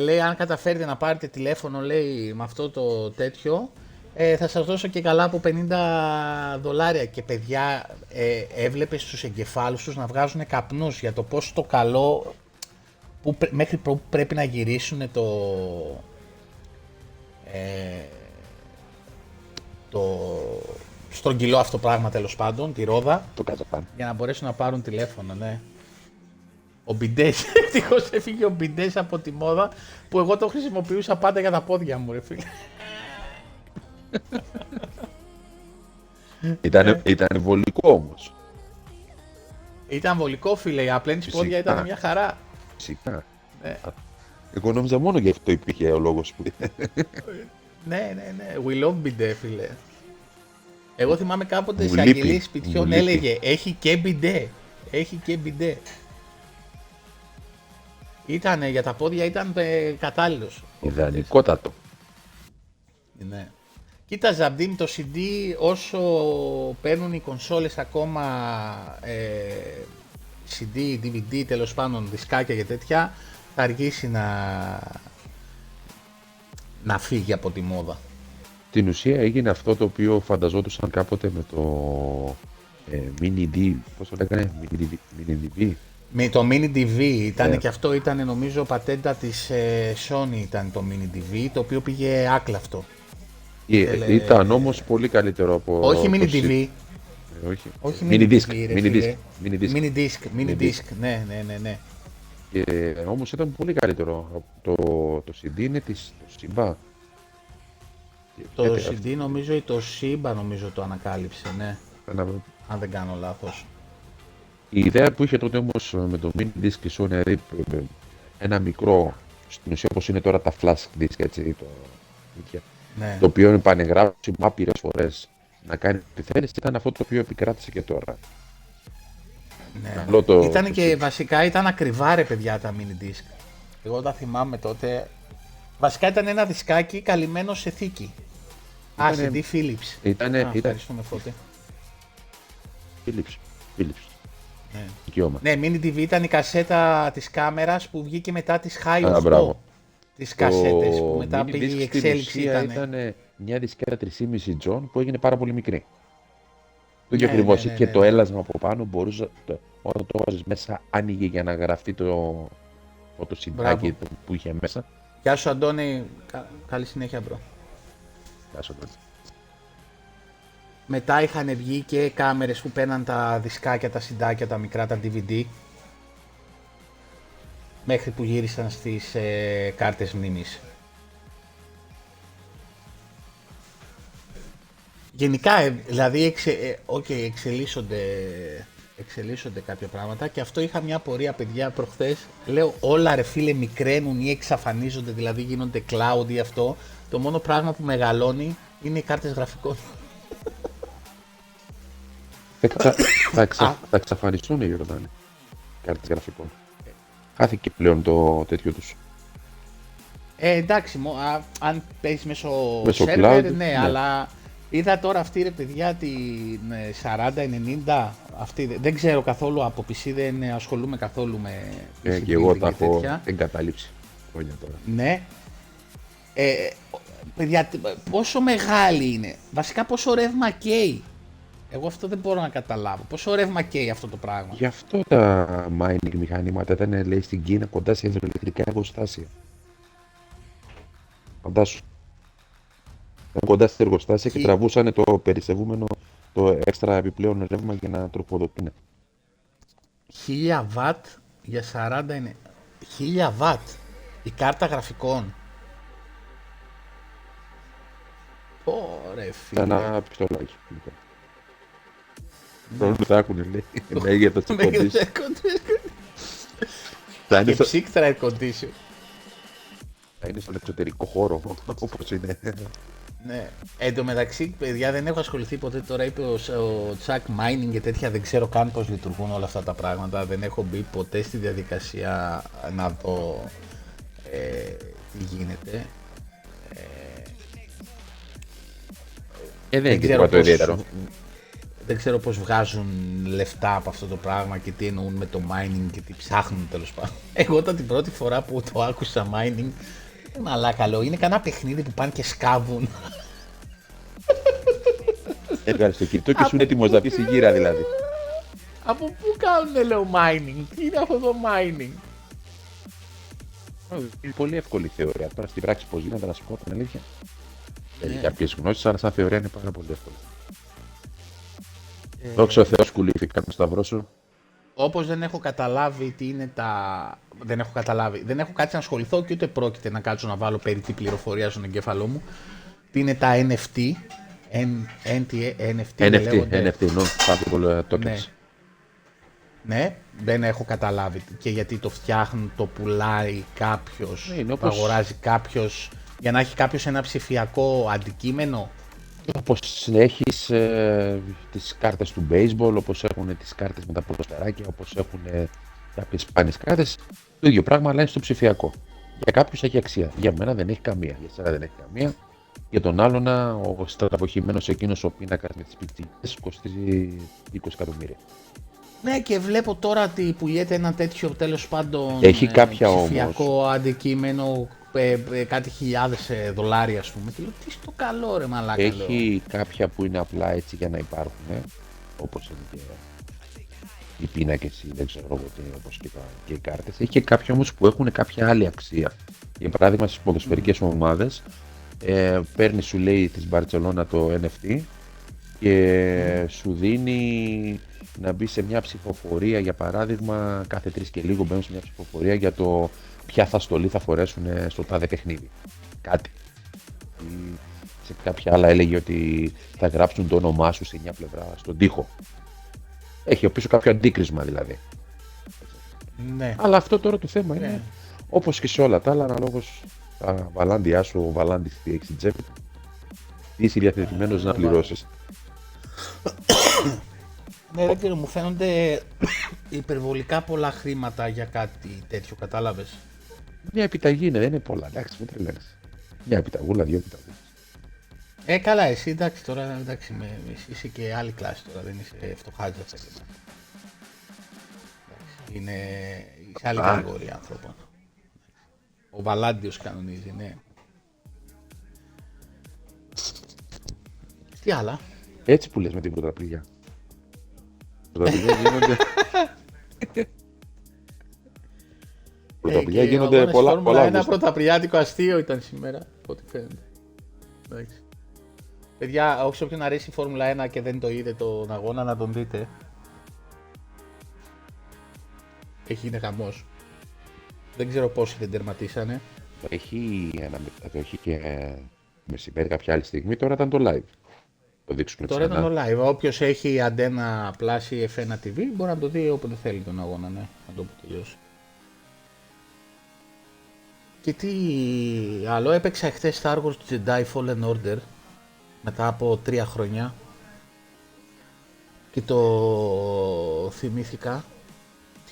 λέει αν καταφέρετε να πάρετε τηλέφωνο, λέει, με αυτό το τέτοιο, θα σας δώσω και καλά από $50. Και παιδιά, έβλεπες στους εγκεφάλους τους να βγάζουν καπνούς για το πόσο το καλό που μέχρι που πρέπει να γυρίσουν το στρογγυλό αυτό πράγμα, τέλος πάντων, τη ρόδα, για να μπορέσουν να πάρουν τηλέφωνο, ναι. Ο μπιντές, ευτυχώς έφυγε ο μπιντές από τη μόδα που εγώ το χρησιμοποιούσα πάντα για τα πόδια μου, ρε φίλε. Ήταν βολικό όμως. Ήταν βολικό, φίλε, η απλένης πόδια ήταν μια χαρά. Φυσικά. Ναι. Εγώ νόμιζα μόνο γι' αυτό υπήρχε ο λόγος που... Ναι, we love bidet, φίλε. Εγώ θυμάμαι κάποτε σε αγγελίες σπιτιών έλεγε έχει και μπιντέ, έχει και μπιντέ. Ήτανε για τα πόδια, ήταν κατάλληλος. Ιδανικότατο. Ναι. Κοίταζα, Ζαμπτίν, το CD όσο παίρνουν οι κονσόλες ακόμα CD, DVD, τέλος πάντων, δισκάκια και τέτοια, θα αργήσει να φύγει από τη μόδα. Την ουσία έγινε αυτό το οποίο φανταζόντουσαν κάποτε με το Mini-DV, πώς το λέγανε, Mini-DV. Με το Mini-DV ήταν και αυτό, ήταν νομίζω πατέντα της Sony ήταν το Mini-DV, το οποίο πήγε άκλαυτο. Ήταν όμως πολύ καλύτερο από... Όχι Mini-DV. Όχι Mini-Disc, ναι. Όμως ήταν πολύ καλύτερο. Το CD είναι της Simba. Το CD νομίζω ή το Simba νομίζω το ανακάλυψε, ναι. Αν δεν κάνω λάθος. Η ιδέα που είχε τότε όμως με το Mini-Disc και Sony, ένα μικρό, στην ουσία όπως είναι τώρα τα flash disc, έτσι, ναι. Το οποίο είναι πανεγράψει άπειρες φορές να κάνει τι θέλεις, ήταν αυτό το οποίο επικράτησε και τώρα. Ναι, ήταν και βασικά ήταν ακριβά, ρε παιδιά, τα mini-disc. Εγώ τα θυμάμαι τότε. Βασικά ήταν ένα δισκάκι καλυμμένο σε θήκη. CD Philips. Ευχαριστούμε, Φώτη. Philips. Ναι. Δικαιώμα. Ναι, mini-DV ήταν η κασέτα της κάμερας που βγήκε μετά της Hi-Off Go. Τις κασέτες που μετά πήγε η εξέλιξη ήταν μια δισκέτα 3,5 τζον που έγινε πάρα πολύ μικρή. Το ίδιο ακριβώς, είχε το έλασμα από πάνω, μπορούσε, όταν το έβαζες μέσα άνοιγε για να γραφτεί το συντάκι που είχε μέσα. Γεια σου Αντώνη, καλή συνέχεια μπρο. Γεια σου Αντώνη. Μετά είχαν βγει και κάμερες που παίρναν τα δισκάκια, τα συντάκια, τα μικρά, τα DVD. Μέχρι που γύρισαν στις κάρτες μνήμης. Γενικά, δηλαδή, εξελίσσονται κάποια πράγματα και αυτό είχα μια απορία, παιδιά, προχθές. Λέω, όλα ρε φίλε μικραίνουν ή εξαφανίζονται, δηλαδή γίνονται cloud ή αυτό. Το μόνο πράγμα που μεγαλώνει είναι οι κάρτες γραφικών. Θα εξαφανιστούν οι Ιορδάνοι, κάρτες γραφικών. Χάθηκε πλέον το τέτοιο τους. Εντάξει, αν παίζεις μέσω server, ναι, αλλά είδα τώρα αυτή, ρε παιδιά, την 40-90, αυτή, δεν ξέρω καθόλου από PC, δεν ασχολούμαι καθόλου με PC. Και εγώ τα έχω εγκαταλείψει χρόνια τώρα. Ναι. Παιδιά, πόσο μεγάλη είναι, βασικά πόσο ρεύμα καίει. Εγώ αυτό δεν μπορώ να καταλάβω. Πόσο ρεύμα καίει αυτό το πράγμα. Γι' αυτό τα mining μηχανήματα ήταν, λέει, στην Κίνα κοντά σε υδροελεκτρικά εργοστάσια. Φαντάσου. Ήταν κοντά σε εργοστάσια και τραβούσαν το περισσευούμενο, το έξτρα επιπλέον ρεύμα για να τροφοδοτούν. 1000 Watt για 40 είναι. 1000 Watt η κάρτα γραφικών. Ωραία, φίλε. Ήταν ένα πιστολάκι. Πρόβλημα θα άκουνε, λέει, μέγεθος air condition. Και ψύκτρα air condition. Θα είναι στον εξωτερικό χώρο, όπως είναι. Ναι. Εν τω μεταξύ, παιδιά, δεν έχω ασχοληθεί ποτέ, τώρα είπε ο Τσακ mining και τέτοια, δεν ξέρω καν πώς λειτουργούν όλα αυτά τα πράγματα. Δεν έχω μπει ποτέ στη διαδικασία να δω τι γίνεται. Δεν ξέρω το ιδιαίτερο. Δεν ξέρω πώς βγάζουν λεφτά από αυτό το πράγμα και τι εννοούν με το mining και τι ψάχνουν, τέλος πάντων. Εγώ όταν την πρώτη φορά που το άκουσα mining, μαλάκαλο, είναι κανένα παιχνίδι που πάνε και σκάβουν. Έβγαλες το κινητό και σου είναι έτοιμος να πεις η γύρα, δηλαδή. Από πού κάνουνε, λέω, mining, τι είναι αυτό το mining. Είναι πολύ εύκολη θεωρία, τώρα στην πράξη πως γίνεται να σου πω την αλήθεια. Έχει κάποιες γνώσεις, αλλά σαν θεωρία είναι πάρα πολύ εύκολη. Δόξα ο Θεός, κουλήφηκα, να σταυρώσω. Όπως δεν έχω καταλάβει τι είναι τα... Δεν έχω καταλάβει. Δεν έχω κάτι να ασχοληθώ και ούτε πρόκειται να κάτσω να βάλω περί τι πληροφορία στον εγκέφαλό μου. Τι είναι τα NFT. NFT, ναι. Ναι, δεν έχω καταλάβει και γιατί το φτιάχνουν, το πουλάει κάποιος, το αγοράζει κάποιος για να έχει κάποιος ένα ψηφιακό αντικείμενο. Όπως έχεις τις κάρτες του baseball, όπως έχουν τις κάρτες με τα ποδοσφαιράκια, όπως έχουν κάποιες σπάνιες κάρτες, το ίδιο πράγμα, αλλά είναι στο ψηφιακό. Για κάποιους έχει αξία, για μένα δεν έχει καμία, για σένα δεν έχει καμία. Για τον άλλον, ο στραβοχημένος εκείνος ο πίνακας με τις πιτσιλιές κοστίζει 20 εκατομμύρια. Ναι, και βλέπω τώρα ότι πουλιέται ένα τέτοιο, τέλος πάντων, έχει κάποια ψηφιακό όμως αντικείμενο, κάτι $1,000, ας πούμε. Τι στο καλό ρε μαλάκα. Έχει κάποια που είναι απλά έτσι για να υπάρχουν, όπως είναι οι πίνακες ή δεν ξέρω τι, όπως και οι κάρτες. Έχει και κάποια όμως που έχουν κάποια άλλη αξία. Για παράδειγμα, στις ποδοσφαιρικές ομάδες, παίρνει, σου λέει, της Μπαρτσελώνα το NFT και σου δίνει να μπει σε μια ψηφοφορία, για παράδειγμα, κάθε 3 και λίγο μπαίνουν σε μια ψηφοφορία για το ποια θα στολή θα φορέσουν στο τάδε παιχνίδι. Κάτι. Ή σε κάποια άλλα έλεγε ότι θα γράψουν το όνομά σου σε μια πλευρά στον τοίχο. Έχει πίσω κάποιο αντίκρισμα δηλαδή. Ναι. Αλλά αυτό τώρα το θέμα είναι, ναι, όπως και σε όλα τα άλλα, αναλόγως τα βαλάντια σου, ο βαλάντης τι έχεις στην τσέπη, τι είσαι διαθετημένος να πληρώσεις. Ναι, δεν ξέρω, μου φαίνονται υπερβολικά πολλά χρήματα για κάτι τέτοιο, κατάλαβες. Μια επιταγή είναι, δεν είναι πολλά, εντάξει, μην τρελαίνεις. Μια επιταγούλα, δύο επιταγούλες. Καλά, εσύ εντάξει τώρα, εντάξει, είσαι και άλλη κλάση τώρα, δεν είσαι φτωχάτης αυτά. Είναι σε άλλη κατηγορία ανθρώπων. Ο Βαλάντιος κανονίζει, ναι. Τι άλλα. Έτσι που λες με την πρωταπληγιά. Πρωταπληγιά γίνονται πολλά. Ένα πρωταπληγιάτικο αστείο ήταν σήμερα, ό,τι φαίνεται. Εντάξει. Παιδιά, όποιον αρέσει η Φόρμουλα 1 και δεν το είδε τον αγώνα, να τον δείτε. Έχει, είναι χαμός. Δεν ξέρω πόσοι δεν τερματίσανε. Το έχει και μεσημέρι κάποια άλλη στιγμή, τώρα ήταν το live. Το δείξουμε τώρα ξανά. Τώρα ήταν το live. Όποιος έχει αντένα πλάση F1 TV μπορεί να το δει όποτε θέλει τον αγώνα, ναι. Να το πω τελειώσει. Και τι άλλο, έπαιξα χθες Star Wars του Jedi Fallen Order μετά από 3 χρόνια και το θυμήθηκα.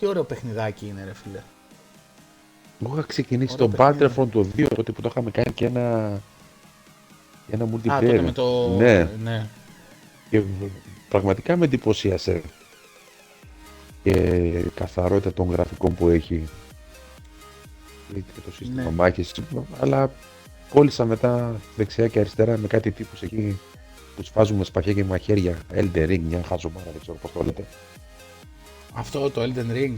Τι ωραίο παιχνιδάκι είναι ρε φίλε. Εγώ είχα ξεκινήσει το Battlefront το 2, τότε που το είχαμε κάνει και ένα multiplayer. Α, τότε με το... Ναι. Και πραγματικά με εντυπωσίασε και η καθαρότητα των γραφικών που έχει και το σύστημα μάχης, αλλά κόλλησα μετά δεξιά και αριστερά με κάτι τύπους εκεί που σφάζουμε σπαθιά και μαχαίρια, Elden Ring, μια χαζομάρα, δεν ξέρω πώς το λέτε. Αυτό το Elden Ring.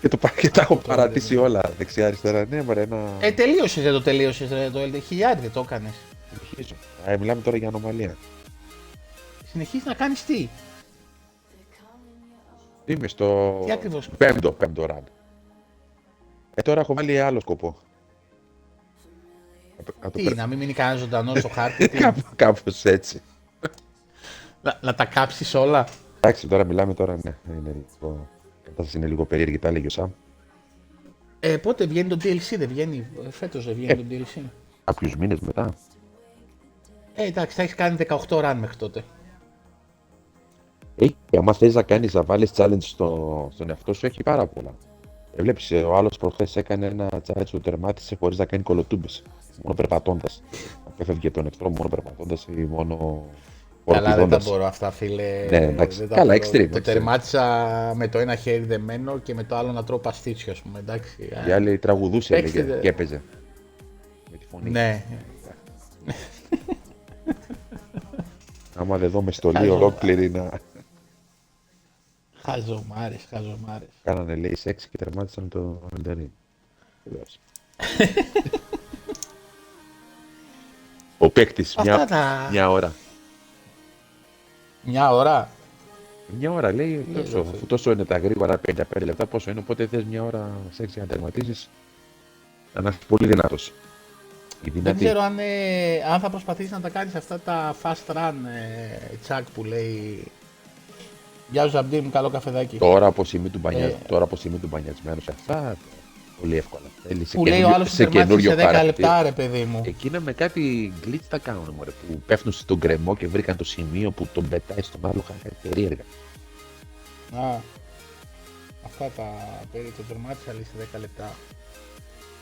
Και τα έχω παρατήσει όλα δεξιά-αριστερά. Ναι, τελείωσες, δεν το τελείωσες ρε, το Elden. Χιλιάδες δεν το έκανες. Συνεχίζω. Μιλάμε τώρα για ανομαλία. Συνεχίζεις να κάνεις τι. Είμαι στο πέμπτο run. Τώρα έχω βάλει άλλο σκοπό. Τι, να μην μείνει κανένας ζωντανός στο χάρτη. Κάπως έτσι. Να τα κάψεις όλα. Εντάξει, τώρα μιλάμε τώρα, ναι, είναι λίγο... Κατάσταση είναι λίγο περίεργη, τα έλεγε ο Sam. Πότε βγαίνει το DLC, δεν βγαίνει, φέτος δεν βγαίνει το DLC. Κάποιους μήνες μετά. Εντάξει, θα έχεις κάνει 18 run μέχρι τότε. Άμα θες να κάνεις, να βάλεις challenge στον εαυτό σου, έχει πάρα πολλά. Βλέπεις, ο άλλος προχθές έκανε ένα challenge που τερμάτισε χωρίς να κάνει κολοτούμπες. Μόνο περπατώντας. Απέφευγε τον εχθρό μόνο περπατώντας ή μόνο... Καλά, δεν τα μπορώ αυτά, φίλε. Ναι, εντάξει. Καλά, extreme. Το τερμάτισα με το ένα χέρι δεμένο και με το άλλο να τρώω παστίτσιο, ας πούμε. Εντάξει. Η άλλη τραγουδούσε και έπαιζε. Με τη φωνή. Ναι. Άμα δεν δω με στολή ολόκληρη να... Χαζομάρες. Κάνανε, λέει, σεξ και τερμάτισαν το Αλτερίν. Ο παίκτης, μια ώρα. Μια ώρα. Μια ώρα λέει, αφού τόσο είναι τα γρήγορα 55 λεπτά, πόσο είναι, οπότε θες μια ώρα σε 6 να τερματίσεις, να είσαι πολύ δυνατός. Δεν ξέρω αν, αν θα προσπαθήσεις να τα κάνεις αυτά τα fast run, τσακ που λέει, γεια σου Ζαμπτή μου, καλό καφεδάκι. Τώρα από είμαι μπανιασμένος σε αυτά, πολύ εύκολα. Που λέει ο άλλος σε 10 λεπτά ρε παιδί μου. Εκείνα με κάτι glitch τα κάνουν μωρέ, που πέφτουν στον κρεμό και βρήκαν το σημείο που τον πετάει στον άλλο, κάτι περίεργα. Α, αυτά τα περί, το τερμάτισα λέει σε 10 λεπτά.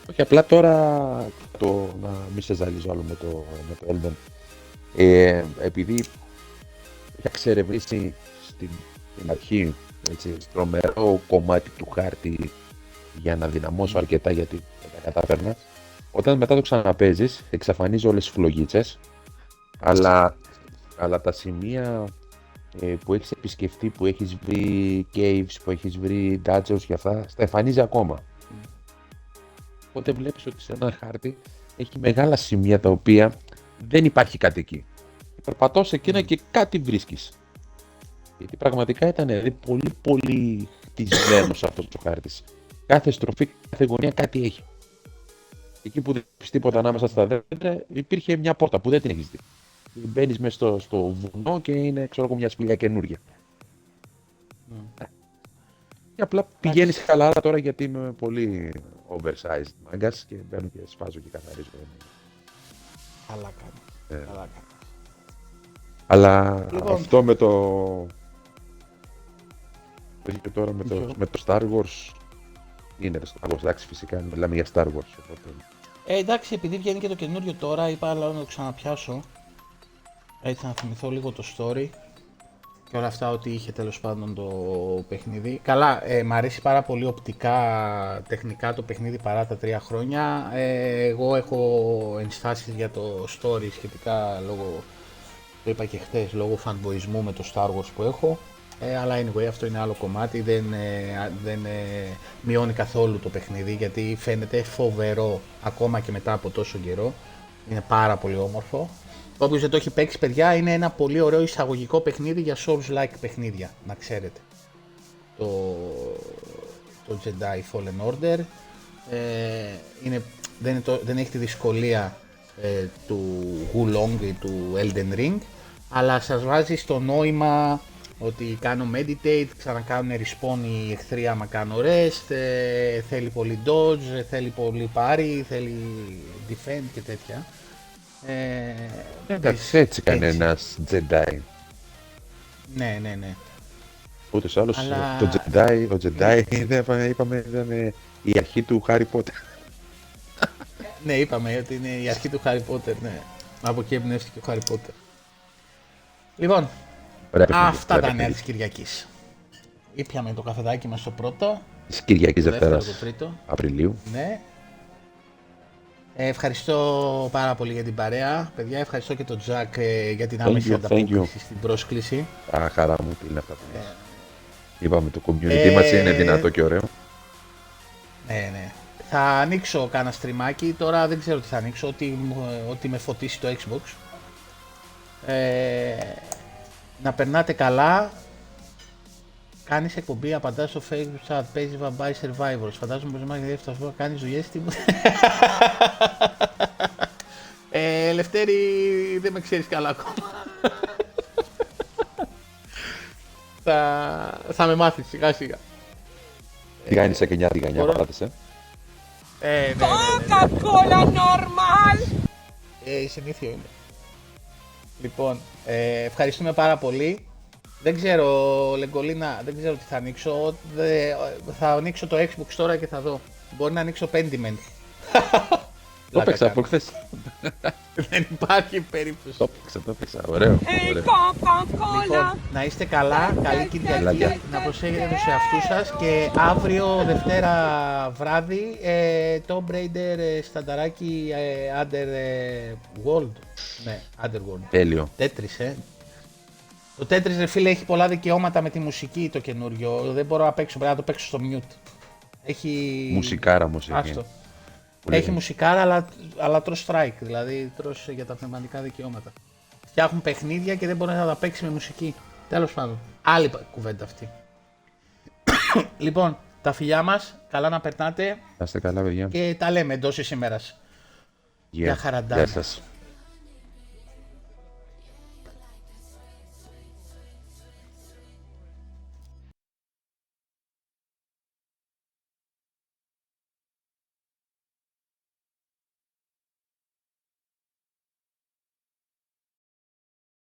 Όχι, απλά τώρα το, να μην σε ζαλίζω άλλο με το Elden, επειδή είχα ξερευνήσει στην αρχή έτσι, τρομερό κομμάτι του χάρτη για να δυναμώσω αρκετά, γιατί δεν τα κατάφερνα. Όταν μετά το ξαναπαίζεις, εξαφανίζω όλες τις φλογίτσες, αλλά τα σημεία που έχεις επισκεφτεί, που έχεις βρει caves, που έχεις βρει dungeons και αυτά, στα εμφανίζει ακόμα. Οπότε βλέπεις ότι σε ένα χάρτη έχει μεγάλα σημεία τα οποία δεν υπάρχει κάτι εκεί. Περπατάς εκείνα και κάτι βρίσκεις. Γιατί πραγματικά ήταν πολύ πολύ χτισμένος αυτός ο χάρτης. Κάθε στροφή, κάθε γωνία κάτι έχει. Εκεί που δεν έχεις τίποτα ανάμεσα στα δέντρα, υπήρχε μια πόρτα που δεν την έχεις δει. Μπαίνεις μέσα στο βουνό και είναι ξέρω εγώ μια σπηλιά καινούργια. Και απλά πηγαίνεις χαλάρα τώρα γιατί είμαι πολύ oversized μάγκας και μπαίνω και σπάζω και καθαρίζω. Αλλά κάνω. Αλλά λοιπόν, αυτό με το... και τώρα με το Star Wars είναι το Star Wars, εντάξει φυσικά μιλάμε για Star Wars. Οπότε... εντάξει, επειδή βγαίνει και το καινούριο τώρα, είπα αλλά να το ξαναπιάσω. Έτσι να θυμηθώ λίγο το story. Και όλα αυτά ό,τι είχε τέλος πάντων το παιχνίδι. Καλά, μ' αρέσει πάρα πολύ οπτικά, τεχνικά το παιχνίδι παρά τα 3 χρόνια. Εγώ έχω ενστάσεις για το story σχετικά λόγω, το είπα και χτες, λόγω φανμποϊσμού με το Star Wars που έχω. Αλλά anyway, αυτό είναι άλλο κομμάτι, δεν μειώνει καθόλου το παιχνίδι γιατί φαίνεται φοβερό ακόμα και μετά από τόσο καιρό. Είναι πάρα πολύ όμορφο. Όποιος δεν το έχει παίξει, παιδιά, είναι ένα πολύ ωραίο εισαγωγικό παιχνίδι για Souls-like παιχνίδια, να ξέρετε. Το Jedi Fallen Order δεν έχει τη δυσκολία του Wulong ή του Elden Ring, αλλά σας βάζει στο νόημα ότι κάνω meditate, ξανακάνουν respawn οι εχθροί άμα κάνω rest, θέλει πολύ dodge, θέλει πολύ parry, θέλει defend και τέτοια. Εντάξει, έτσι κάνει ένας Jedi. Ναι. Ούτως άλλως, αλλά... το Jedi είπαμε ήταν η αρχή του Harry Potter. Ναι, είπαμε ότι είναι η αρχή του Harry Potter, ναι. Από εκεί εμπνεύστηκε ο Harry Potter. Λοιπόν, αυτά τα νέα της Κυριακής. Ήπιαμε το καφεδάκι μας το πρώτο. Της Κυριακής Δευτέρας Απριλίου. Ναι. Ευχαριστώ πάρα πολύ για την παρέα, παιδιά. Ευχαριστώ και τον Τζακ για την άμεση ανταπόκριση στην πρόσκληση. Α, χαρά μου, τι είναι αυτά που λες. Είπαμε το community μας είναι δυνατό και ωραίο. Ναι. Θα ανοίξω κάνα στριμάκι, τώρα δεν ξέρω τι θα ανοίξω, ό,τι με φωτίσει το Xbox. Να περνάτε καλά. Κάνεις εκπομπή, απαντάς στο Facebook chat, παίζεις Vampire Survivors. Φαντάζομαι πως μάλλον γιατί αυτό κάνεις δουλειές τίποτα. Λευτέρη, δεν με ξέρεις καλά ακόμα. Θα με μάθεις σιγά σιγά. Τι κάνεις σε 9 τηγανιά, παράτησε. Ναι. Coca-Cola normal! Συνήθιο είναι. Λοιπόν, ευχαριστούμε πάρα πολύ. Δεν ξέρω, Λεγκολίνα, δεν ξέρω τι θα ανοίξω. Θα ανοίξω το Xbox τώρα και θα δω. Μπορεί να ανοίξω Pentiment. Το παίξα από χθες. Δεν υπάρχει περίπτωση. Το παίξα, ωραίο. Λοιπόν, να είστε καλά, καλή Κυριακή, να προσέχετε τους εαυτούς σας και αύριο Δευτέρα βράδυ το Raider στανταράκι Underworld. Ναι, Underworld. Τέλειο. Τέτρισε. Το Tetris ρε φίλε έχει πολλά δικαιώματα με τη μουσική το καινούριο, δεν μπορώ να παίξω, πρέπει να το παίξω στο mute. Έχει... μουσικάρα όμως έχει. Έχει μουσικάρα αλλά τρως strike, δηλαδή τρως για τα πνευματικά δικαιώματα. Φτιάχνουν παιχνίδια και δεν μπορεί να τα παίξει με μουσική. Τέλος πάντων. Άλλη κουβέντα αυτή. Λοιπόν, τα φιλιά μας, καλά να περνάτε. Να είστε καλά, παιδιά. Και τα λέμε εντός της ημέρας. Γεια χαραντά.